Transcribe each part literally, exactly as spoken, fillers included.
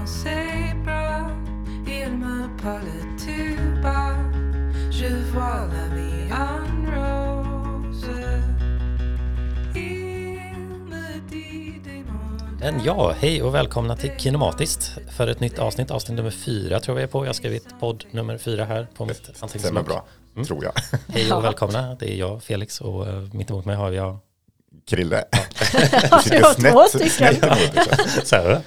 m'en ses bras, il me parle tout bas, je vois la vie en rose. Il me dit des mots. Men ja, hej och välkomna till Kinematiskt för ett nytt avsnitt, avsnitt nummer fyra tror jag vi är på. Jag har skrivit podd nummer fyra här på mitt anteckningsblock. Stämmer bra, mm. tror jag. Hej och välkomna, det är jag, Felix, och mitt emot mig har jag... Krille. Ja, det var snett, två stycken. Så här.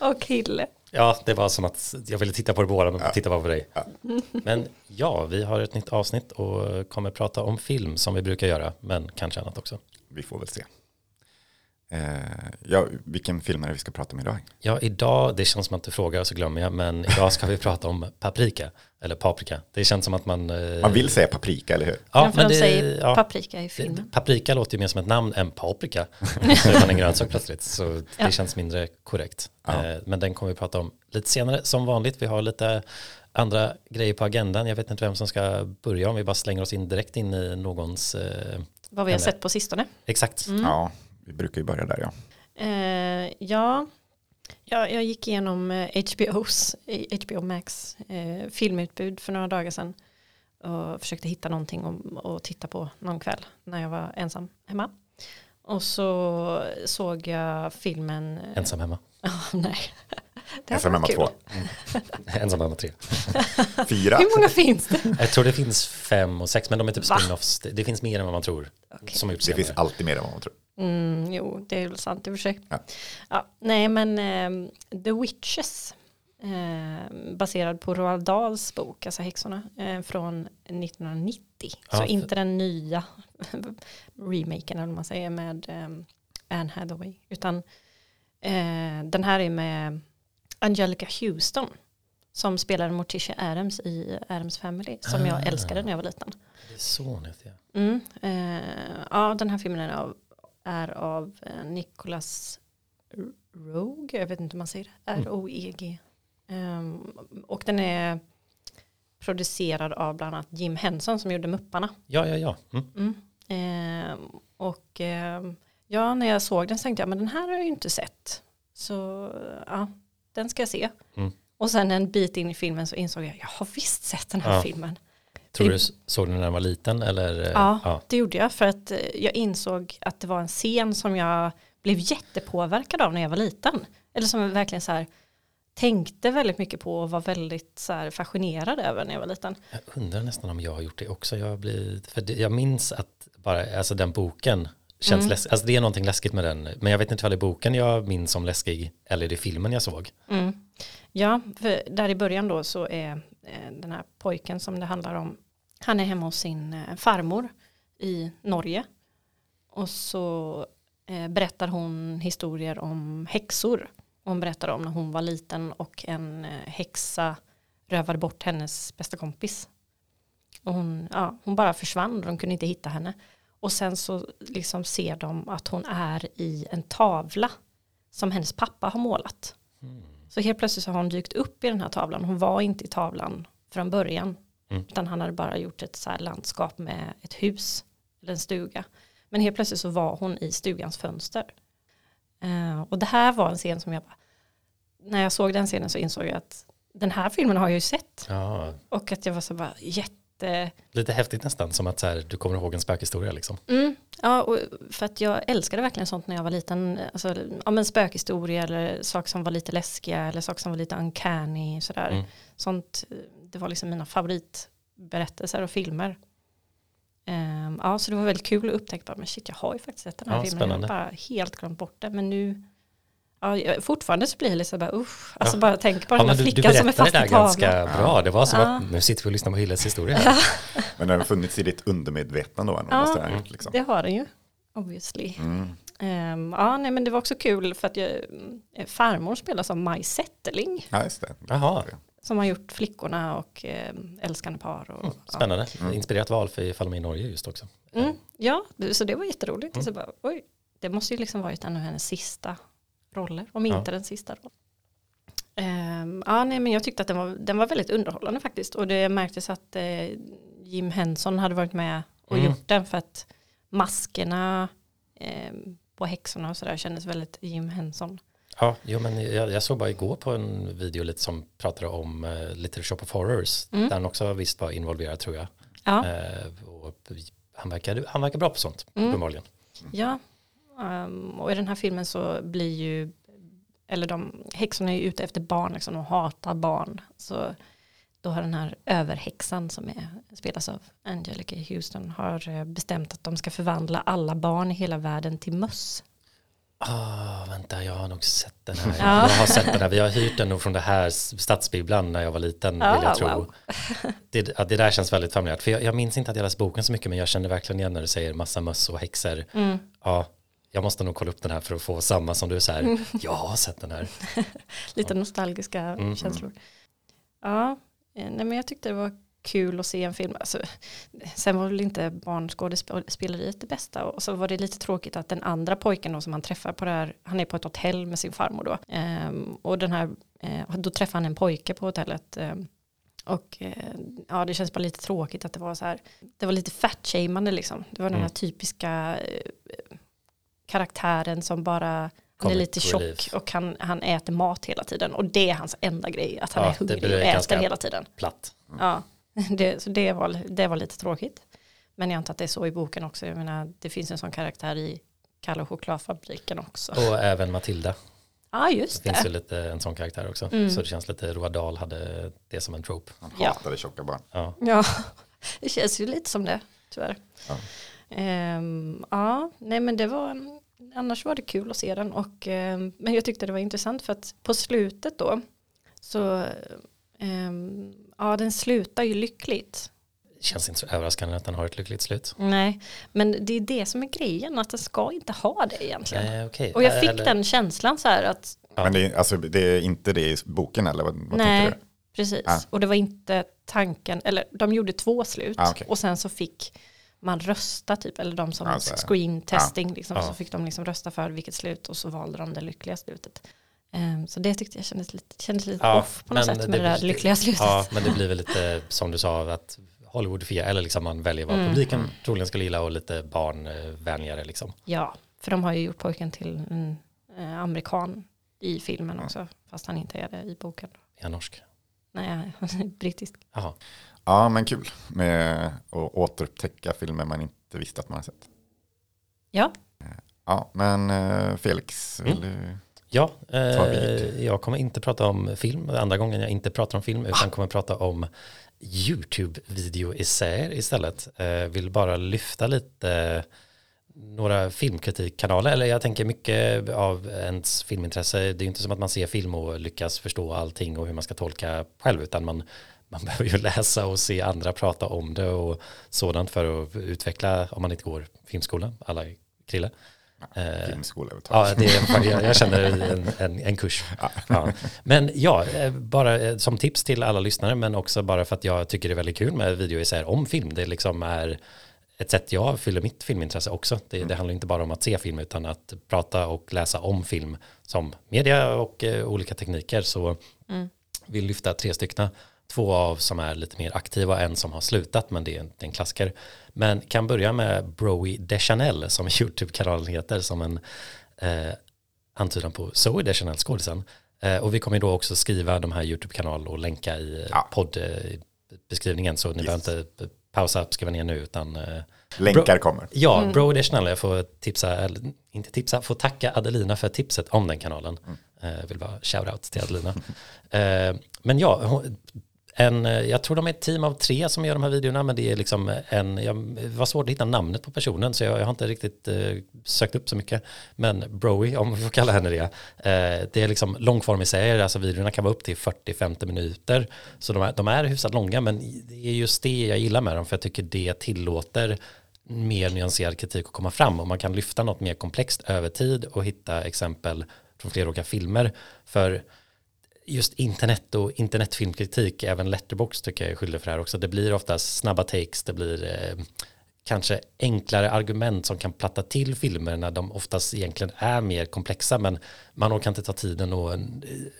Och Krille. Ja, det var som att jag ville titta på det båda, men ja. Titta bara på dig. Ja. Men ja, vi har ett nytt avsnitt och kommer prata om film som vi brukar göra, men kanske annat också. Vi får väl se. Eh, ja, vilken film är det vi ska prata om idag? Ja, idag, det känns som att du frågar så glömmer jag, men idag ska vi prata om Paprika, eller Paprika. Det känns som att man... Eh, man vill säga Paprika, eller hur? Ja, ja för men de det, säger ja, Paprika i filmen. Paprika låter ju mer som ett namn än Paprika, utan en grönsak plötsligt, så det ja. Känns mindre korrekt. Ja. Eh, men den kommer vi prata om lite senare, som vanligt. Vi har lite andra grejer på agendan. Jag vet inte vem som ska börja, om vi bara slänger oss in direkt in i någons... Eh, Vad vi har eller, sett på sistone. Exakt. Mm. Ja. Vi brukar ju börja där, ja. Uh, ja. ja, jag gick igenom H B O's, H B O Max uh, filmutbud för några dagar sedan. Och försökte hitta någonting att titta på någon kväll när jag var ensam hemma. Och så såg jag filmen... Ensam hemma? Ja, oh, nej. Ensam hemma två. Ensam hemma tre. Fyra. Hur många finns det? Jag tror det finns fem och sex, men de är typ spin-offs. Det finns mer än vad man tror. Okay. Som det finns alltid mer än vad man tror. Mm, jo, det är väl sant i och för sig. Ja. Ja, nej, men eh, The Witches, eh, baserad på Roald Dahls bok, alltså Häxorna, eh, från nittonhundranittio. Ja, så inte den nya remaken, eller vad man säger, med eh, Anne Hathaway. Utan eh, den här är med Angelica Houston, som spelar Morticia Addams i Addams Family, som ah, jag älskade när jag var liten. Det är så nytt, ja. Mm, eh, ja, den här filmen är av är av Nicholas Roeg, jag vet inte hur man säger det, R O E G. Um, och den är producerad av bland annat Jim Henson som gjorde Mupparna. Ja, ja, ja. Mm. Mm. Um, och um, ja, när jag såg den så tänkte jag, men den här har jag ju inte sett. Så ja, den ska jag se. Mm. Och sen en bit in i filmen så insåg jag, jag har visst sett den här ja. filmen. Tror du såg den när man var liten? Eller? Ja, ja, det gjorde jag för att jag insåg att det var en scen som jag blev jättepåverkad av när jag var liten. Eller som jag verkligen så här, tänkte väldigt mycket på och var väldigt så här, fascinerad över när jag var liten. Jag undrar nästan om jag har gjort det också. Jag, blir, för det, jag minns att bara, alltså, den boken känns mm. läskig. Alltså, det är någonting läskigt med den. Men jag vet inte vad det är boken jag minns som läskig eller det filmen jag såg. Mm. Ja, för där i början då så är den här pojken som det handlar om, han är hemma hos sin farmor i Norge. Och så eh, berättar hon historier om häxor. Hon berättar om när hon var liten och en häxa rövade bort hennes bästa kompis. Och hon, ja, hon bara försvann och de kunde inte hitta henne. Och sen så liksom ser de att hon är i en tavla som hennes pappa har målat. Mm. Så helt plötsligt så har hon dykt upp i den här tavlan. Hon var inte i tavlan från början. Mm. Utan han hade bara gjort ett så här landskap med ett hus. Eller en stuga. Men helt plötsligt så var hon i stugans fönster. Uh, och det här var en scen som jag bara... När jag såg den scenen så insåg jag att den här filmen har jag ju sett. Ja. Och att jag var så bara jätte... Lite häftigt nästan. Som att så här, du kommer ihåg en spökhistoria liksom. Mm. Ja, och för att jag älskade verkligen sånt när jag var liten. Alltså, ja, men spökhistoria eller saker som var lite läskiga eller saker som var lite uncanny. Sådär. Mm. Sånt, det var liksom mina favoritberättelser och filmer. Um, ja, så det var väldigt kul att upptäcka. Men shit, jag har ju faktiskt sett den här ja, filmen. Spännande. Jag har bara helt glömt bort det. Men nu, ja, fortfarande så blir det liksom bara usch. Alltså ja. bara tänk på ja, den här flickan som är fast i tavlan. Du berättade det där ganska bra. Det var som ja. att nu sitter vi och lyssnar på Hilles historia. Ja. Men den har funnits i ditt undermedvetande då? Ja, där, liksom. Det har den ju. Obviously. Mm. Um, ja, nej, men det var också kul för att jag, farmor spelar som Maj Sätterling. Ja, just det. Jaha. Som har gjort Flickorna och eh, Älskande par. Och, mm, spännande. Ja. Mm. Inspirerat val för ifall man är i Norge just också. Mm, ja, så det var jätteroligt. Mm. Så bara, oj, det måste ju liksom varit en av hennes sista roller. Om inte ja. den sista rollen. Um, ja, nej, men jag tyckte att den var, den var väldigt underhållande faktiskt. Och det märktes att eh, Jim Henson hade varit med och mm. gjort den. För att maskerna eh, på häxorna och sådär kändes väldigt Jim Henson. Ja, jo, men jag, jag såg bara igår på en video lite som pratade om uh, Little Shop of Horrors. Mm. Där han också visst var involverad, tror jag. Ja. Uh, och han, verkar, han verkar bra på sånt, uppenbarligen. Mm. Ja, um, och i den här filmen så blir ju, eller de, häxorna är ju ute efter barn liksom, och hatar barn. Så då har den här överhäxan som är, spelas av Angelica Houston, har bestämt att de ska förvandla alla barn i hela världen till möss. Ah, vänta, jag har nog sett den här. Ja. Jag har sett den här. Vi har hyrt den nog från det här stadsbibblan när jag var liten, ah, vill jag tro. Wow. Det, ja, det där känns väldigt familjärt. För jag, jag minns inte att jag läst boken så mycket, men jag känner verkligen igen när du säger massa möss och häxor. Mm. Ja, jag måste nog kolla upp den här för att få samma som du säger. Jag har sett den här. Lite ja. nostalgiska mm. känslor. Ja, nej, men jag tyckte det var kul att se en film. Alltså, sen var väl inte barnskådespeleriet det bästa. Och så var det lite tråkigt att den andra pojken då, som han träffar på det här, han är på ett hotell med sin farmor då. Ehm, och den här, eh, då träffar han en pojke på hotellet. Eh, och eh, ja, det känns bara lite tråkigt att det var så här. Det var lite fat-shamande liksom. Det var mm. den här typiska eh, karaktären som bara... Han är lite tjock och han, han äter mat hela tiden. Och det är hans enda grej, att han ja, är hungrig och äter hela tiden. Platt. Mm. Ja, det, så det var, det var lite tråkigt. Men jag antar att det är så i boken också. Jag menar, det finns en sån karaktär i Kalle Chokladfabriken också. Och även Matilda. Ja, just det. Det finns ju lite en sån karaktär också. Mm. Så det känns lite, Roald Dahl hade det som en trope. Han hatade ja. tjocka barn. Ja. ja, det känns ju lite som det, tyvärr. Ja, um, ja nej men det var en... Annars var det kul att se den. Och, eh, men jag tyckte det var intressant för att på slutet då så eh, ja, den slutar ju lyckligt. Det känns inte så överraskande att den har ett lyckligt slut. Nej, men det är det som är grejen, att den ska inte ha det egentligen. Nej, okay. Och jag fick eller... den känslan så här att... Ja. Men det är, alltså, det är inte det i boken eller vad, vad nej, tyckte du? Precis. Ah. Och det var inte tanken, eller de gjorde två slut ah, okay. och sen så fick... man rösta typ, eller de som alltså, screen testing ja, liksom, ja. så fick de liksom rösta för vilket slut och så valde de det lyckliga slutet. Um, så det tyckte jag kändes lite, kändes lite ja, off på något sätt med det, det där lyckliga slutet. Ja, men det blir väl lite som du sa att Hollywood fia, eller liksom man väljer vad mm. publiken mm. troligen skulle gilla och lite barnvänligare liksom. Ja, för de har ju gjort pojken till en eh, amerikan i filmen mm. också, fast han inte är det i boken. Är han norsk? Nej, han är brittisk. Jaha. Ja, men kul med att återupptäcka filmer man inte visste att man har sett. Ja. Ja, men Felix, vill mm. du ja, eh, jag kommer inte prata om film. Andra gången jag inte pratar om film, utan ah. kommer prata om YouTube-video-essäer istället. Eh, vill bara lyfta lite några filmkritikkanaler. Eller jag tänker mycket av ens filmintresse. Det är ju inte som att man ser film och lyckas förstå allting och hur man ska tolka själv, utan man... Man behöver ju läsa och se andra prata om det och sådant för att utveckla, om man inte går filmskolan, alla Krille. Ja, eh, filmskola överhuvudtaget. Ja, det är en, jag känner en, en, en kurs. Ja. Ja. Men ja, bara som tips till alla lyssnare, men också bara för att jag tycker det är väldigt kul med videoessäer om film. Det liksom är ett sätt jag fyller mitt filmintresse också. Det, mm. det handlar inte bara om att se film, utan att prata och läsa om film som media och eh, olika tekniker. Så mm. vi lyfter tre stycken. Två av som är lite mer aktiva, en som har slutat, men det är en, en klassiker. Men kan börja med Broey Deschanel, som YouTube-kanalen heter, som en eh, antydan på Zoe Deschanel, skådisen. Eh, och vi kommer då också skriva de här YouTube-kanal och länka i ja. poddbeskrivningen, eh, så ni yes. behöver inte pausa och skriva ner nu, utan... Eh, Länkar Bro, kommer. Ja, mm. Broey Deschanel, jag får tipsa, eller inte tipsa, får tacka Adelina för tipset om den kanalen. Mm. Eh, vill bara shoutout till Adelina. eh, men ja... En, jag tror de är ett team av tre som gör de här videorna, men det är liksom en, jag var svårt att hitta namnet på personen, så jag, jag har inte riktigt eh, sökt upp så mycket, men Broey, om vi får kalla henne det, eh, det är liksom långform-essäer, alltså videorna kan vara upp till fyrtio till femtio minuter, så de är, de är hyfsat långa, men det är just det jag gillar med dem, för jag tycker det tillåter mer nyanserad kritik att komma fram, och man kan lyfta något mer komplext över tid och hitta exempel från flera olika filmer, för just internet och internetfilmkritik, även Letterboxd tycker jag är skyldig för det här också. Det blir oftast snabba takes, det blir eh, kanske enklare argument som kan platta till filmer när de oftast egentligen är mer komplexa, men man orkar inte ta tiden och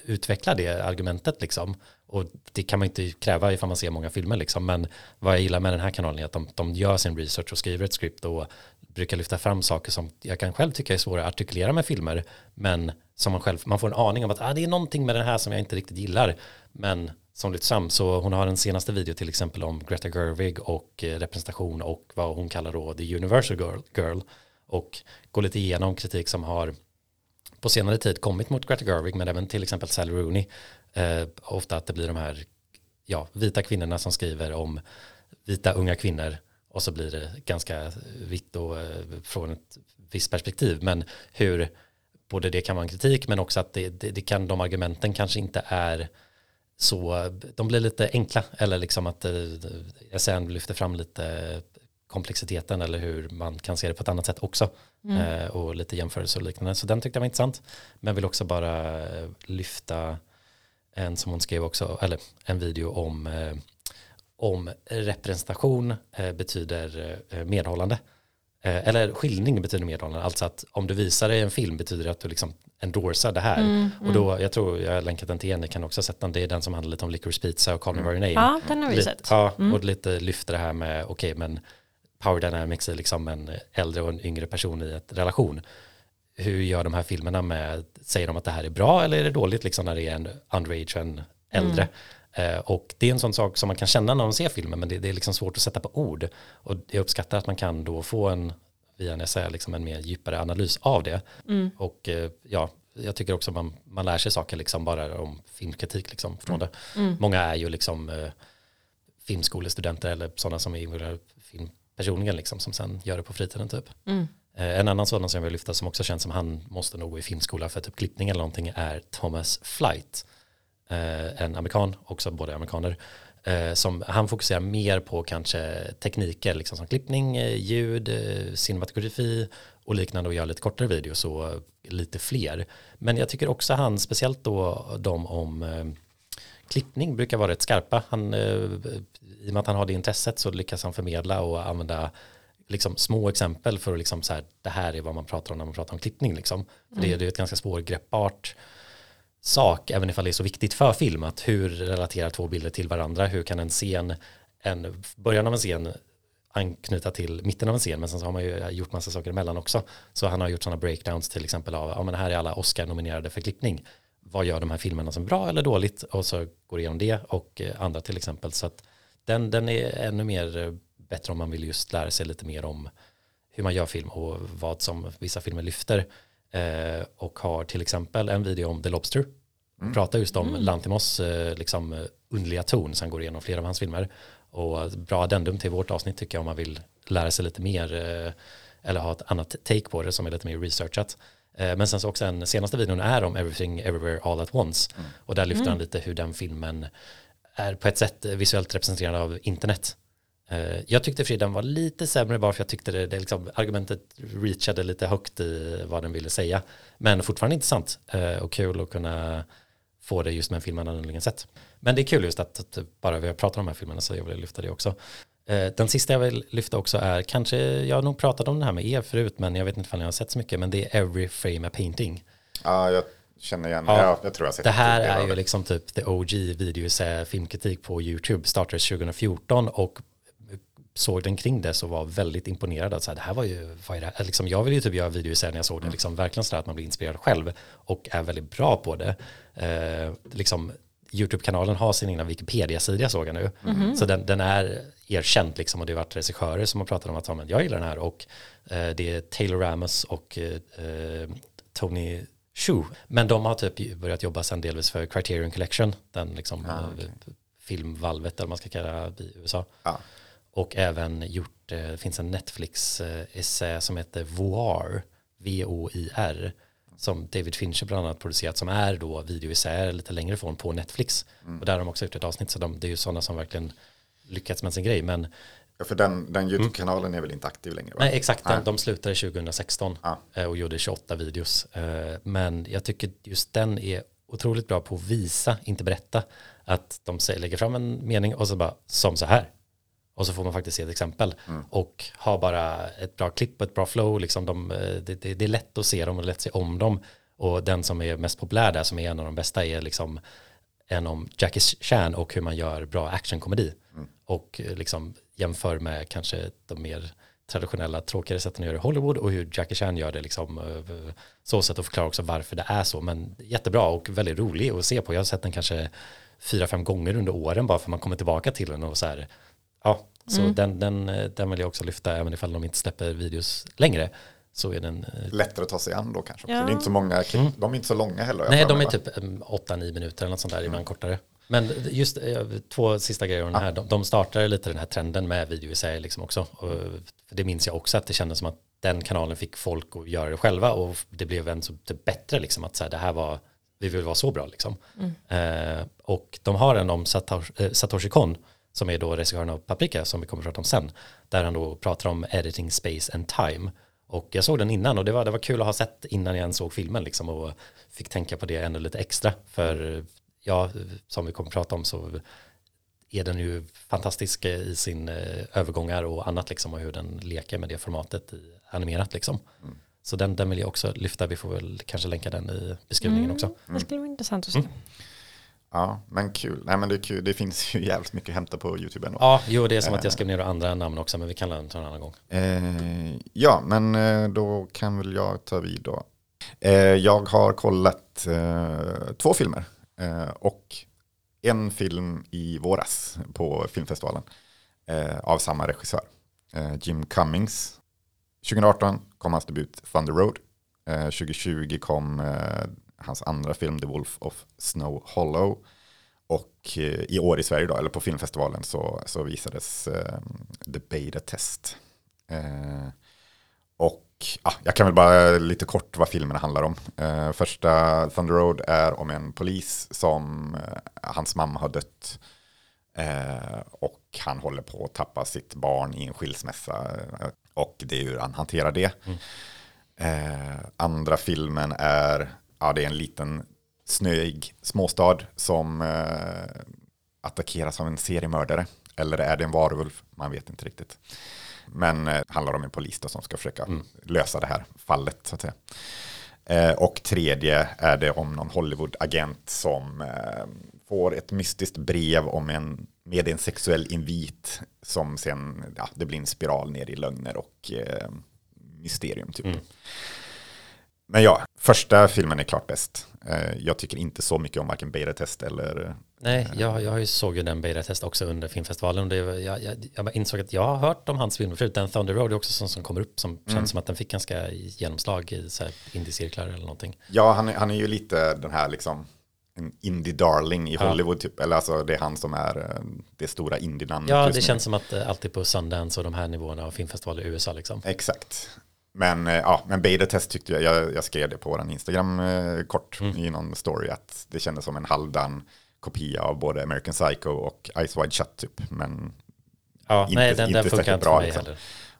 utveckla det argumentet liksom. Och det kan man inte kräva ifall man ser många filmer liksom, men vad jag gillar med den här kanalen är att de, de gör sin research och skriver ett script och brukar lyfta fram saker som jag kan själv tycka är svåra att artikulera med filmer, men som man själv, man får en aning om att ah, det är någonting med den här som jag inte riktigt gillar, men som lyfts fram. Så hon har en senaste video till exempel om Greta Gerwig och representation och vad hon kallar då The Universal Girl, girl och går lite igenom kritik som har på senare tid kommit mot Greta Gerwig, men även till exempel Sally Rooney. Eh, ofta att det blir de här ja, vita kvinnorna som skriver om vita unga kvinnor, och så blir det ganska vitt och eh, från ett visst perspektiv. Men hur, både det kan vara en kritik, men också att det, det, det kan, de argumenten kanske inte är så, de blir lite enkla, eller liksom att eh, jag sen lyfter fram lite komplexiteten eller hur man kan se det på ett annat sätt också. Mm. Eh, och lite jämförelser och liknande. Så den tyckte jag var intressant. Men vill också bara lyfta en som hon skrev också, eller en video om, eh, om representation eh, betyder eh, medhållande. Eh, eller skildring betyder medhållande. Alltså att om du visar dig en film betyder det att du liksom endorsar det här. Mm, mm. Och då, jag tror jag har länkat den till en, ni kan också sätta den. Det är den som handlar lite om Licorice Pizza och Call Me By Your Name. Ja, den har vi sett. Ja, mm. Och lite lyfter det här med, okej, okay, men Power Dynamics är liksom en äldre och en yngre person i ett relation. Hur gör de här filmerna med, säger de att det här är bra eller är det dåligt liksom när det är en underage och en äldre? Mm. Eh, och det är en sån sak som man kan känna när man ser filmen, men det, det är liksom svårt att sätta på ord. Och jag uppskattar att man kan då få en, via en essä, liksom en mer djupare analys av det. Mm. Och eh, ja, jag tycker också att man, man lär sig saker liksom bara om filmkritik liksom från det. Mm. Många är ju liksom eh, filmskolestudenter eller sådana som är involverade i film. Personligen liksom, som sen gör det på fritiden typ. Mm. Eh, en annan sådan som jag vill lyfta som också känns som han måste nog gå i filmskola för typ klippning eller någonting är Thomas Flight. Eh, en amerikan, också både amerikaner. Eh, som, han fokuserar mer på kanske tekniker liksom, som klippning, eh, ljud, eh, cinematografi och liknande och gör lite kortare videos så eh, lite fler. Men jag tycker också han, speciellt då de om eh, klippning brukar vara rätt skarpa. Han, eh, i och med att han har det intresset så lyckas han förmedla och använda liksom små exempel för att liksom så här, det här är vad man pratar om när man pratar om klippning. Liksom. För mm. det, det är ett ganska svårgreppbart sak, även ifall det är så viktigt för film, att hur relaterar två bilder till varandra? Hur kan en scen, en, början av en scen anknyta till mitten av en scen, men sen så har man ju gjort massa saker emellan också. Så han har gjort sådana breakdowns till exempel av, ja men här är alla Oscar-nominerade för klippning. Vad gör de här filmerna som bra eller dåligt? Och så går igenom det och andra till exempel. Så att den, den är ännu mer bättre om man vill just lära sig lite mer om hur man gör film och vad som vissa filmer lyfter. Eh, och har till exempel en video om The Lobster. Mm. Pratar just om mm. Lanthimos eh, liksom, underliga ton som går igenom flera av hans filmer. Och bra addendum till vårt avsnitt tycker jag om man vill lära sig lite mer eh, eller ha ett annat take på det som är lite mer researchat. Men sen så också den senaste videon är om Everything Everywhere All At Once. Mm. Och där lyfter han lite hur den filmen är på ett sätt visuellt representerad av internet. Jag tyckte för den var lite sämre bara för jag tyckte det, det liksom, argumentet reachade lite högt i vad den ville säga. Men fortfarande intressant och kul att kunna få det just med en film man annorligen sett. Men det är kul just att, att bara vi har pratat om de här filmerna så jag vill lyfta det också. Den sista jag vill lyfta också är, kanske jag har nog pratat om det här med er förut, men jag vet inte om jag har sett så mycket, men det är Every Frame a Painting. Ja, jag känner igen. Ja, ja, jag tror jag sett det. Här det är ju liksom typ the O G videos filmkritik på YouTube, startades tjugofjorton och såg den kring det så var väldigt imponerad att så här, det här var ju, vad är det här? Liksom, jag ville ju typ göra videos när jag såg det, liksom, verkligen så att man blir inspirerad själv och är väldigt bra på det. Eh, liksom YouTube-kanalen har sin egna Wikipedia-sida såg jag nu. Mm-hmm. Så den, den är erkänd liksom, och det har varit regissörer som har pratat om att ja, men jag gillar den här och eh, det är Taylor Ramos och eh, Tony Chu. Men de har typ börjat jobba sedan delvis för Criterion Collection, den liksom, ah, okay. filmvalvet eller man ska kalla det i U S A. Ah. Och även gjort, det eh, finns en Netflix-essä som heter Voir, V O I R, som David Fincher bland annat producerat, som är då videoessäer lite längre från på Netflix. Mm. Och där har de också gjort ett avsnitt, så de, det är ju sådana som verkligen lyckats med sin grej. Men, ja, för den, den YouTube-kanalen mm. är väl inte aktiv längre? Va? Nej, exakt. Nej. Den, de slutade tjugosexton ah. och gjorde tjugoåtta videos. Men jag tycker just den är otroligt bra på att visa, inte berätta, att de lägger fram en mening och så bara, som så här. Och så får man faktiskt se ett exempel. Mm. Och ha bara ett bra klipp och ett bra flow. Liksom de, det, det, det är lätt att se dem och lätt att se om dem. Och den som är mest populär där, som är en av de bästa, är liksom en om Jackie Chan och hur man gör bra actionkomedi. Mm. Och liksom jämför med kanske de mer traditionella tråkigare sätten att göra i Hollywood och hur Jackie Chan gör det liksom, så sätt att förklara också varför det är så, men jättebra och väldigt rolig att se på. Jag har sett den kanske fyra, fem gånger under åren bara för man kommer tillbaka till den och så här, ja, så mm. den, den, den vill jag också lyfta, även ifall de inte släpper videos längre. Så är den lättare att ta sig an då kanske också. Ja. Det är inte så många, de är inte så långa heller. Nej, de är typ åtta nio minuter eller något sånt där, mm. ibland kortare. Men just två sista grejer om den här, de, de startade lite den här trenden med video i sig liksom också. Och det minns jag också, att det kändes som att den kanalen fick folk att göra det själva och det blev en så det bättre liksom, att så här, det här var, vi vill vara så bra liksom. Mm. Eh, och de har en om Satoshi, Satoshi Kon, som är då regissören av Paprika som vi kommer att prata om sen, där han då pratar om editing, space and time. Och jag såg den innan och det var, det var kul att ha sett innan jag såg filmen liksom, och fick tänka på det ännu lite extra. För ja, som vi kommer att prata om så är den ju fantastisk i sin övergångar och annat liksom, och hur den leker med det formatet i animerat liksom. Mm. Så den, den vill jag också lyfta. Vi får väl kanske länka den i beskrivningen mm. också. Mm. Det skulle vara intressant att se. Mm. Ja, men kul. Nej, men det är kul. Det finns ju jävligt mycket att hämta på YouTube ändå. Ja, jo, det är som att jag skrev ner andra namn också, men vi kan lära ta en annan gång. Eh, ja, men då kan väl jag ta vid då. Eh, jag har kollat eh, två filmer eh, och en film i våras på filmfestivalen eh, av samma regissör. Eh, Jim Cummings. tjugo arton kom hans debut Thunder Road. Eh, tjugo tjugo kom... Eh, hans andra film The Wolf of Snow Hollow, och eh, i år i Sverige då, eller på filmfestivalen så, så visades eh, The Beta Test. Eh, och ah, jag kan väl bara lite kort vad filmerna handlar om. Eh, första Thunder Road är om en polis som eh, hans mamma har dött eh, och han håller på att tappa sitt barn i en skilsmässa eh, och det är hur han hanterar det. Mm. Eh, andra filmen är Ja, det är en liten snöig småstad som eh, attackeras av en seriemördare. Eller är det en varulv? Man vet inte riktigt. Men eh, handlar om en polis då, som ska försöka mm. lösa det här fallet, så att säga. Eh, och tredje är det om någon Hollywood-agent som eh, får ett mystiskt brev om en, med en sexuell invit som sen, ja, det blir en spiral ner i lögner och eh, mysterium typ. Mm. Men ja, första filmen är klart bäst. Jag tycker inte så mycket om varken beta-test eller... Nej, jag, jag såg ju den beta-test också under filmfestivalen. Och det, jag, jag, jag insåg att jag har hört om hans filmer förut. Den Thunder Road är också sån som kommer upp som mm. känns som att den fick ganska genomslag i så här indie-cirklar eller någonting. Ja, han är, han är ju lite den här liksom en indie-darling i Hollywood, ja. Typ. Eller alltså det är han som är det stora indie-namnet. Ja, det känns som att alltid på Sundance och de här nivåerna av filmfestivaler i U S A liksom. Exakt. Men, ja, men beta test tyckte jag, jag, jag skrev det på vår Instagram eh, kort mm. i någon story, att det kändes som en halvdan kopia av både American Psycho och Eyes Wide Shut typ, men ja, inte, nej, den, inte den funkar inte bra, för mig liksom.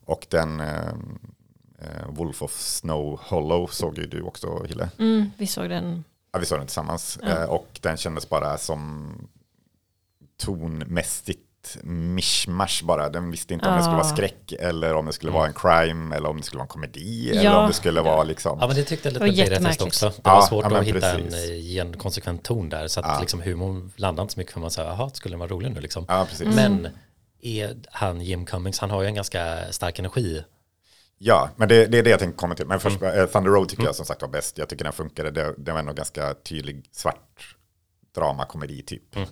Och den eh, Wolf of Snow Hollow såg ju du också, Hille. Mm, vi såg den. Ja, vi såg den tillsammans mm. eh, och den kändes bara som tonmässigt mishmash bara. Den visste inte ja. om det skulle vara skräck eller om det skulle mm. vara en crime eller om det skulle vara en komedi ja. eller om det skulle vara liksom... Ja, men det tyckte jag lite med beta-test också. Det ja, var svårt ja, att hitta precis. en genkonsekvent ton där, så att ja. liksom humorn landade inte så mycket för man sa, jaha, skulle den vara rolig nu liksom. Ja, mm. Men är han Jim Cummings, han har ju en ganska stark energi. Ja, men det, det är det jag tänkte komma till. Men först, mm. Thunder Road tycker mm. jag som sagt var bäst. Jag tycker den funkade. Det, det var ändå ganska tydlig svart dramakomedi typ. Mm.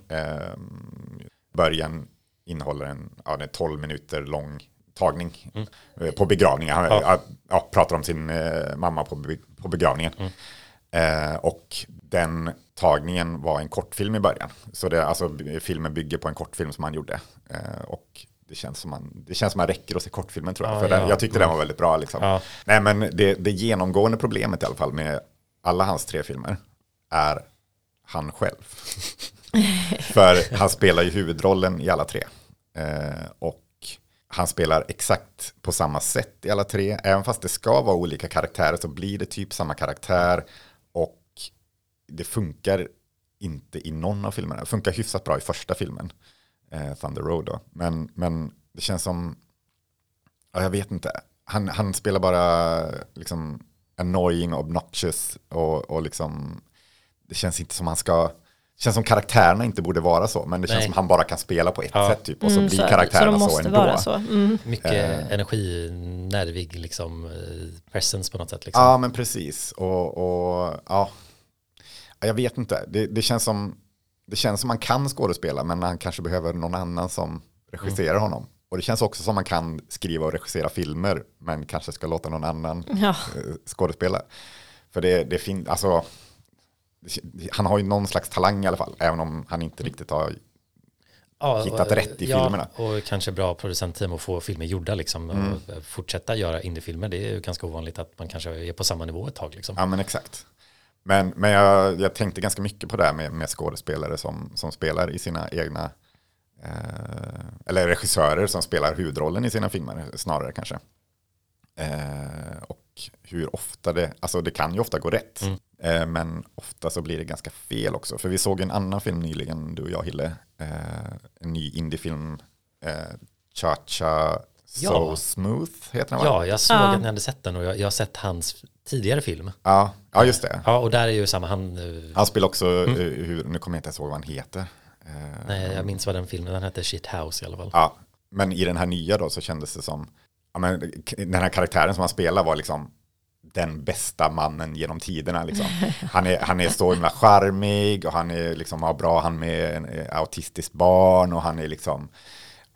Um, Början innehåller en, ja, en tolv minuter lång tagning mm. på begravningen. Han ja. Ja, pratar om sin eh, mamma på, be, på begravningen. Mm. Eh, och den tagningen var en kortfilm i början. Så det, alltså, filmen bygger på en kortfilm som han gjorde. Eh, och det känns som man, det känns som man räcker att se kortfilmen, tror jag. Ah, För ja. den, jag tyckte den var väldigt bra. Liksom. Ja. Nej, men det, det genomgående problemet i alla fall med alla hans tre filmer är han själv. För han spelar ju huvudrollen i alla tre. Eh, och han spelar exakt på samma sätt i alla tre. Även fast det ska vara olika karaktärer så blir det typ samma karaktär. Och det funkar inte i någon av filmerna. Det funkar hyfsat bra i första filmen. Eh, Thunder Road då. Men, men det känns som... Ja, jag vet inte. Han, han spelar bara liksom annoying, obnoxious. Och, och liksom... Det känns inte som han ska... känns som karaktärerna inte borde vara så, men det känns Nej. som han bara kan spela på ett ja. sätt typ, och så mm, blir så, karaktärerna så, så ändå. Så. Mm. Mycket eh. energi, nervig liksom, presence på något sätt. Liksom. Ja, men precis. Och, och ja, jag vet inte. Det, det känns som det känns som man kan skådespela, men han kanske behöver någon annan som regisserar mm. honom. Och det känns också som man kan skriva och regissera filmer, men kanske ska låta någon annan ja. skådespela. För det, det finns, alltså han har ju någon slags talang i alla fall, även om han inte riktigt har ja, hittat och, rätt i ja, filmerna. Och kanske bra producentteam att få filmer gjorda liksom, mm. och fortsätta göra indiefilmer. Det är ju ganska ovanligt att man kanske är på samma nivå ett tag liksom. Ja, men exakt. Men, men jag, jag tänkte ganska mycket på det här med, med skådespelare som, som spelar i sina egna eh, eller regissörer som spelar huvudrollen i sina filmer snarare kanske. Eh, och hur ofta det, alltså det kan ju ofta gå rätt mm. eh, men ofta så blir det ganska fel också, för vi såg en annan film nyligen, du och jag Hille, eh, en ny indiefilm, eh, Cha Cha ja. So Smooth heter den, va? Ja, jag såg ja. att ni hade sett den, och jag, jag har sett hans tidigare film. Ja, ja just det. Ja, och där är ju samma, han uh, han spelar också, mm. uh, hur, nu kommer jag inte ens ihåg vad han heter. Uh, Nej, jag minns vad den filmen, den hette Shit House i alla fall. Ja, men i den här nya då så kändes det som, ja, men den här karaktären som han spelar var liksom den bästa mannen genom tiderna liksom. Han är, han är så himla charmig, och han är liksom, ja, bra, han med en autistisk barn, och han är liksom,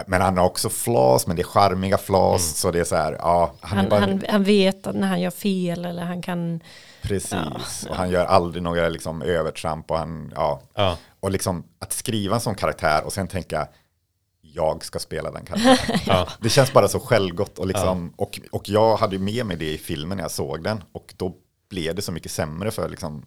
men han har också flas, men det är charmiga flas, mm. så det är så här, ja, han, han, bara... han, han vet att när han gör fel, eller han kan... Precis, ja. Och han gör aldrig några liksom övertramp, och han, ja. ja. Och liksom att skriva en sån karaktär och sen tänka, jag ska spela den karaktären. ja. Det känns bara så självgott, och liksom, ja. och, och jag hade med mig det i filmen när jag såg den, och då blev det så mycket sämre för liksom,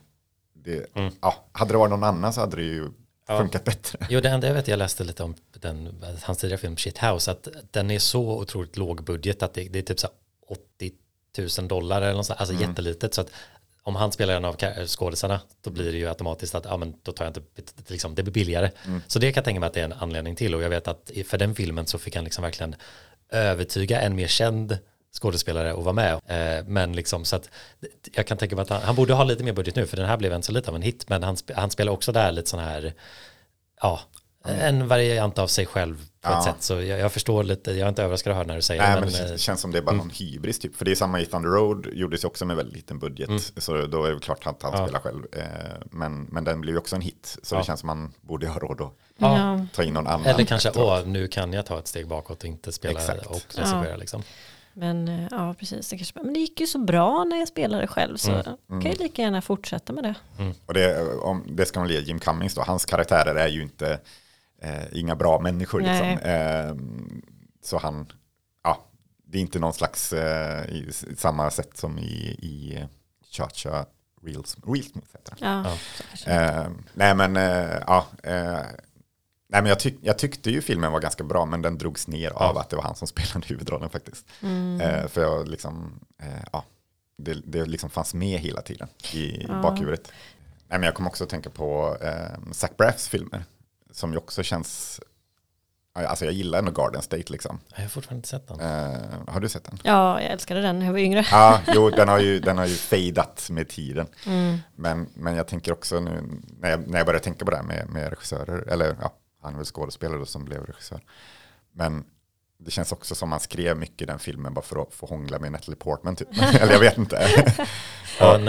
det, mm. ja, hade det varit någon annan så hade det ju ja. funkat bättre. Jo, det enda jag vet, jag läste lite om den, hans tidigare film Shit House, att den är så otroligt låg budget att det, det är typ så åttio tusen dollar eller något sånt, alltså mm. jättelitet, så att om han spelar en av skådespelarna, då blir det ju automatiskt att ja, men då tar jag inte, liksom, det blir billigare. Mm. Så det kan jag tänka mig att det är en anledning till, och jag vet att för den filmen så fick han liksom verkligen övertyga en mer känd skådespelare och vara med. Men liksom, så att jag kan tänka mig att han, han borde ha lite mer budget nu, för den här blev inte så lite av en hit, men han, han spelar också där lite sån här, ja, en variant av sig själv på ja. ett sätt. Så jag, jag förstår lite, jag är inte överraskad att höra när du säger. Nej, det. Men det känns, känns som det är bara mm. någon hybris typ. För det är samma i Thunder Road, gjordes också med väldigt liten budget. Mm. Så då är det klart att han ja. spelar själv. Men, men den blev ju också en hit. Så ja. det känns som man borde ha råd att ja. ta in någon annan. Eller kanske, åh, nu kan jag ta ett steg bakåt och inte spela Exakt. och reservera ja. liksom. Men ja, precis. Det kanske, men det gick ju så bra när jag spelade själv, så mm. Mm. kan jag lika gärna fortsätta med det. Mm. Och det, om, det ska man ge Jim Cummings då. Hans karaktärer är ju inte... Eh, inga bra människor liksom. eh, så han ja, det är inte någon slags eh, i, i samma sätt som i, i Cha Cha Real Smooth heter han. Ja. Ja. Eh, nej men eh, ja, eh, nej men jag, tyck, jag tyckte ju filmen var ganska bra, men den drogs ner ja. av att det var han som spelade huvudrollen faktiskt. Mm. eh, för jag liksom eh, ja, det, det liksom fanns med hela tiden i ja. bakhuvudet. Nej men jag kommer också att tänka på eh, Zach Braffs filmer, som ju också känns... Alltså jag gillar ändå Garden State liksom. Jag har fortfarande inte sett den. Uh, har du sett den? Ja, jag älskade den. Jag var yngre. Ja, jo, den har ju, den har ju fadat med tiden. Mm. Men, men jag tänker också nu... När jag, när jag började tänka på det här med, med regissörer... Eller ja, han var skådespelare som blev regissör. Men det känns också som man skrev mycket i den filmen bara för att få hångla med Natalie Portman typ. Eller jag vet inte. Ja,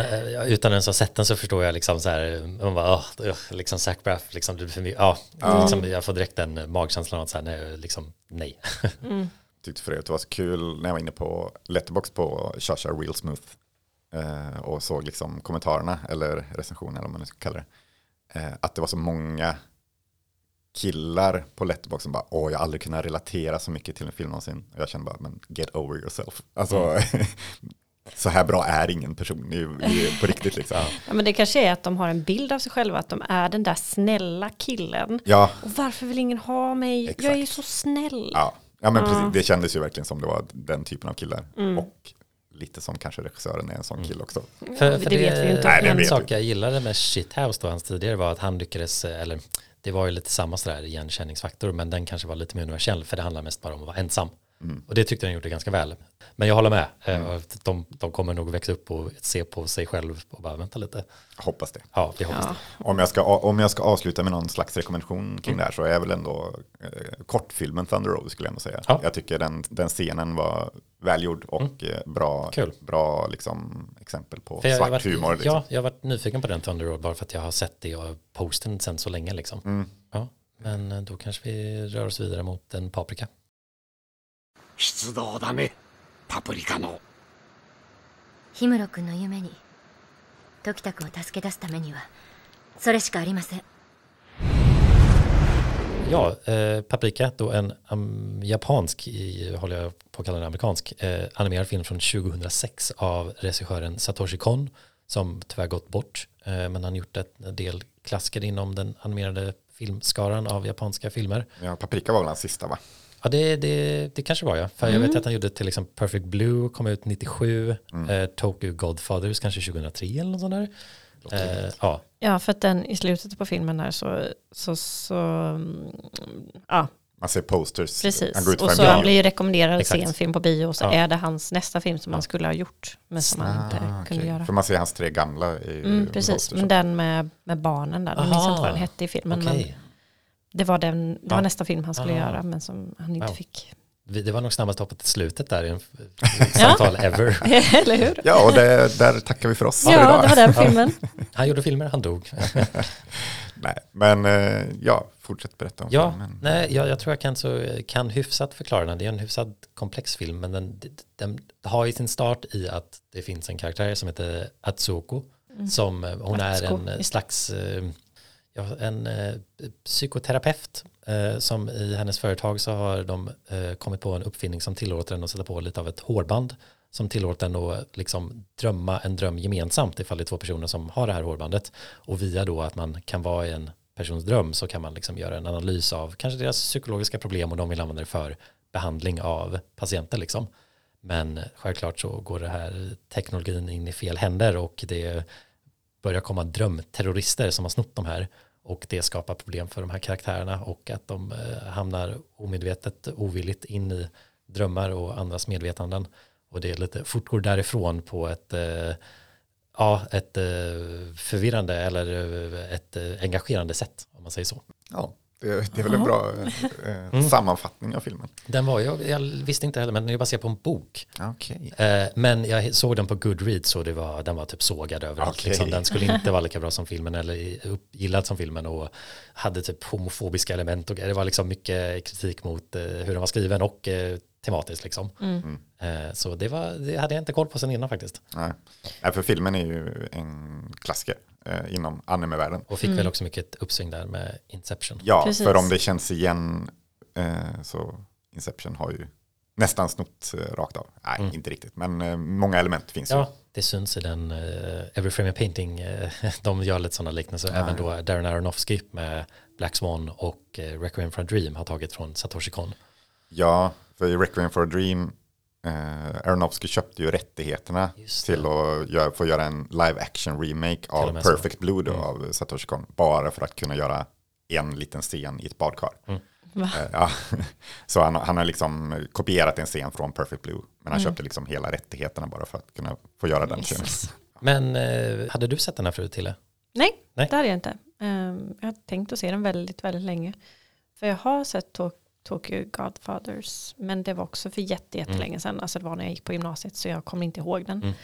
utan ens ha sett den så förstår jag liksom så här, man bara, oh, liksom Zach Braff, liksom, du, för mig, ja, mm. liksom, jag får direkt den magkänslan att så här, nej, liksom, nej. Mm. Tyckte för det, det var så kul när jag var inne på Letterboxd på Cha Cha Real Smooth eh, och såg liksom kommentarerna eller recensionerna, om man nu ska kalla det, eh, att det var så många killar på Letterboxd som bara, åh, jag har aldrig kunnat relatera så mycket till en film någonsin. Och jag kände bara, men get over yourself. Alltså, mm. så här bra är ingen person i, i, på riktigt liksom. Ja, men det kanske är att de har en bild av sig själva, att de är den där snälla killen. Ja. Och varför vill ingen ha mig? Exakt. Jag är ju så snäll. Ja, ja men ja. precis. Det kändes ju verkligen som det var den typen av killar. Mm. Och lite som kanske regissören är en sån kille också. Mm. För, för det, det vet vi inte. Nej, det en sak vi. jag gillade med Shit House då, hans tidigare, var att han lyckades, eller... Det var ju lite samma sådär igenkänningsfaktor, men den kanske var lite mer universell, för det handlar mest bara om att vara ensam. Mm. Och det tyckte jag gjorde ganska väl. Men jag håller med. Mm. De, de kommer nog växa upp och se på sig själv och bara vänta lite. Hoppas det. Ja, vi hoppas ja. det. Om jag, ska, om jag ska avsluta med någon slags rekommendation kring mm. det här, så är väl ändå eh, kortfilmen Thunder Road, skulle jag ändå säga. Ja. Jag tycker den, den scenen var välgjord och mm. bra, bra liksom, exempel på för svart varit, humor. Liksom. Ja, jag har varit nyfiken på den Thunder Road bara för att jag har sett det och posten sedan så länge. Liksom. Mm. Ja, men då kanske vi rör oss vidare mot en paprika. 出動だね。パプリカの。ヒムロ君の夢に時太君を助け出すためにはそれしかありません。 Ja, eh, Paprika, då en um, japansk, i, håller jag på att kalla den amerikansk, eh, animerad film från tjugohundrasex av regissören Satoshi Kon, som tyvärr gått bort, eh, men han gjort en del klassiker inom den animerade filmskaran av japanska filmer. Ja, Paprika var väl hans sista, va? Ja, det, det, det kanske var jag. För mm. jag vet att han gjorde till exempel Perfect Blue, kom ut nittiosju, mm. eh, Tokyo Godfathers kanske tjugohundratre eller något sånt där. Eh, ja. ja, för att den i slutet på filmen här så... så, så ja. Man ser posters. Precis, och så han blir ju rekommenderad att se en film på bio och så ja. är det hans nästa film som ja. han skulle ha gjort men som ah, han inte okay. kunde göra. För man ser hans tre gamla i mm, precis, posters. Men den med, med barnen där, jag minns inte vad den hette i filmen. Okay. Men, det var, den, det var ja. nästa film han skulle ja. göra men som han inte ja. fick. Det var nog snabbast hoppet till slutet där i en samtal ever. Eller hur? Ja, och det, där tackar vi för oss. Ja, för idag. Det var den filmen. Han gjorde filmer, han dog. Nej, men ja, fortsätt berätta om ja, filmen. Nej, jag, jag tror jag kan, så, kan hyfsat förklara den. Det är en hyfsad komplex film, men den, den har ju sin start i att det finns en karaktär som heter Atsuko. Mm. Som, hon Atsuko. är en slags... en eh, psykoterapeut eh, som i hennes företag så har de eh, kommit på en uppfinning som tillåter den att sätta på lite av ett hårband som tillåter den att liksom drömma en dröm gemensamt ifall det är två personer som har det här hårbandet, och via då att man kan vara i en persons dröm så kan man liksom göra en analys av kanske deras psykologiska problem, och de vill använda det för behandling av patienter liksom. Men självklart så går det här teknologin in i fel händer och det börjar komma drömterrorister som har snott de här. Och det skapar problem för de här karaktärerna och att de hamnar omedvetet, ovilligt in i drömmar och andras medvetanden. Och det är lite fortgår därifrån på ett, ja, ett förvirrande eller ett engagerande sätt, om man säger så. Ja, det är, det är väl en bra eh, sammanfattning av filmen. Den var, jag, jag visste inte heller, men den är baserad på en bok. Okay. Eh, men jag såg den på Goodreads och det var, den var typ sågad överallt. Okay. Liksom. Den skulle inte vara lika bra som filmen eller uppgillad som filmen och hade typ homofobiska element. Och det var liksom mycket kritik mot eh, hur den var skriven och eh, tematiskt liksom. Mm. Eh, så det, var, det hade jag inte koll på sen innan faktiskt. Nej, Nej för filmen är ju en klassiker inom anime-världen. Och fick mm. väl också mycket uppsving där med Inception. Ja, precis. För om det känns igen eh, så Inception har ju nästan snott eh, rakt av. Nej, mm. inte riktigt. Men eh, många element finns ja, ju. Ja, det syns i den eh, Every Frame a Painting. Eh, de gör lite sådana liknelser. Ja, även ja. då Darren Aronofsky med Black Swan och eh, Requiem for a Dream har tagit från Satoshi Kon. Ja, för i Requiem for a Dream Uh, Aronofsky köpte ju rättigheterna till att göra, få göra en live action remake av Perfect Blue då, mm. av Satoshi Kon, bara för att kunna göra en liten scen i ett badkar. Mm. Uh, ja. Så han, han har liksom kopierat en scen från Perfect Blue, men han mm. köpte liksom hela rättigheterna bara för att kunna få göra den scenen. Men uh, hade du sett den här förut, Tille? Nej, Nej, det hade jag inte. Um, jag har tänkt att se den väldigt, väldigt länge. För jag har sett Talk Tokyo Godfathers. Men det var också för jätte, jättelänge sedan. Alltså det var när jag gick på gymnasiet så jag kommer inte ihåg den. Mm.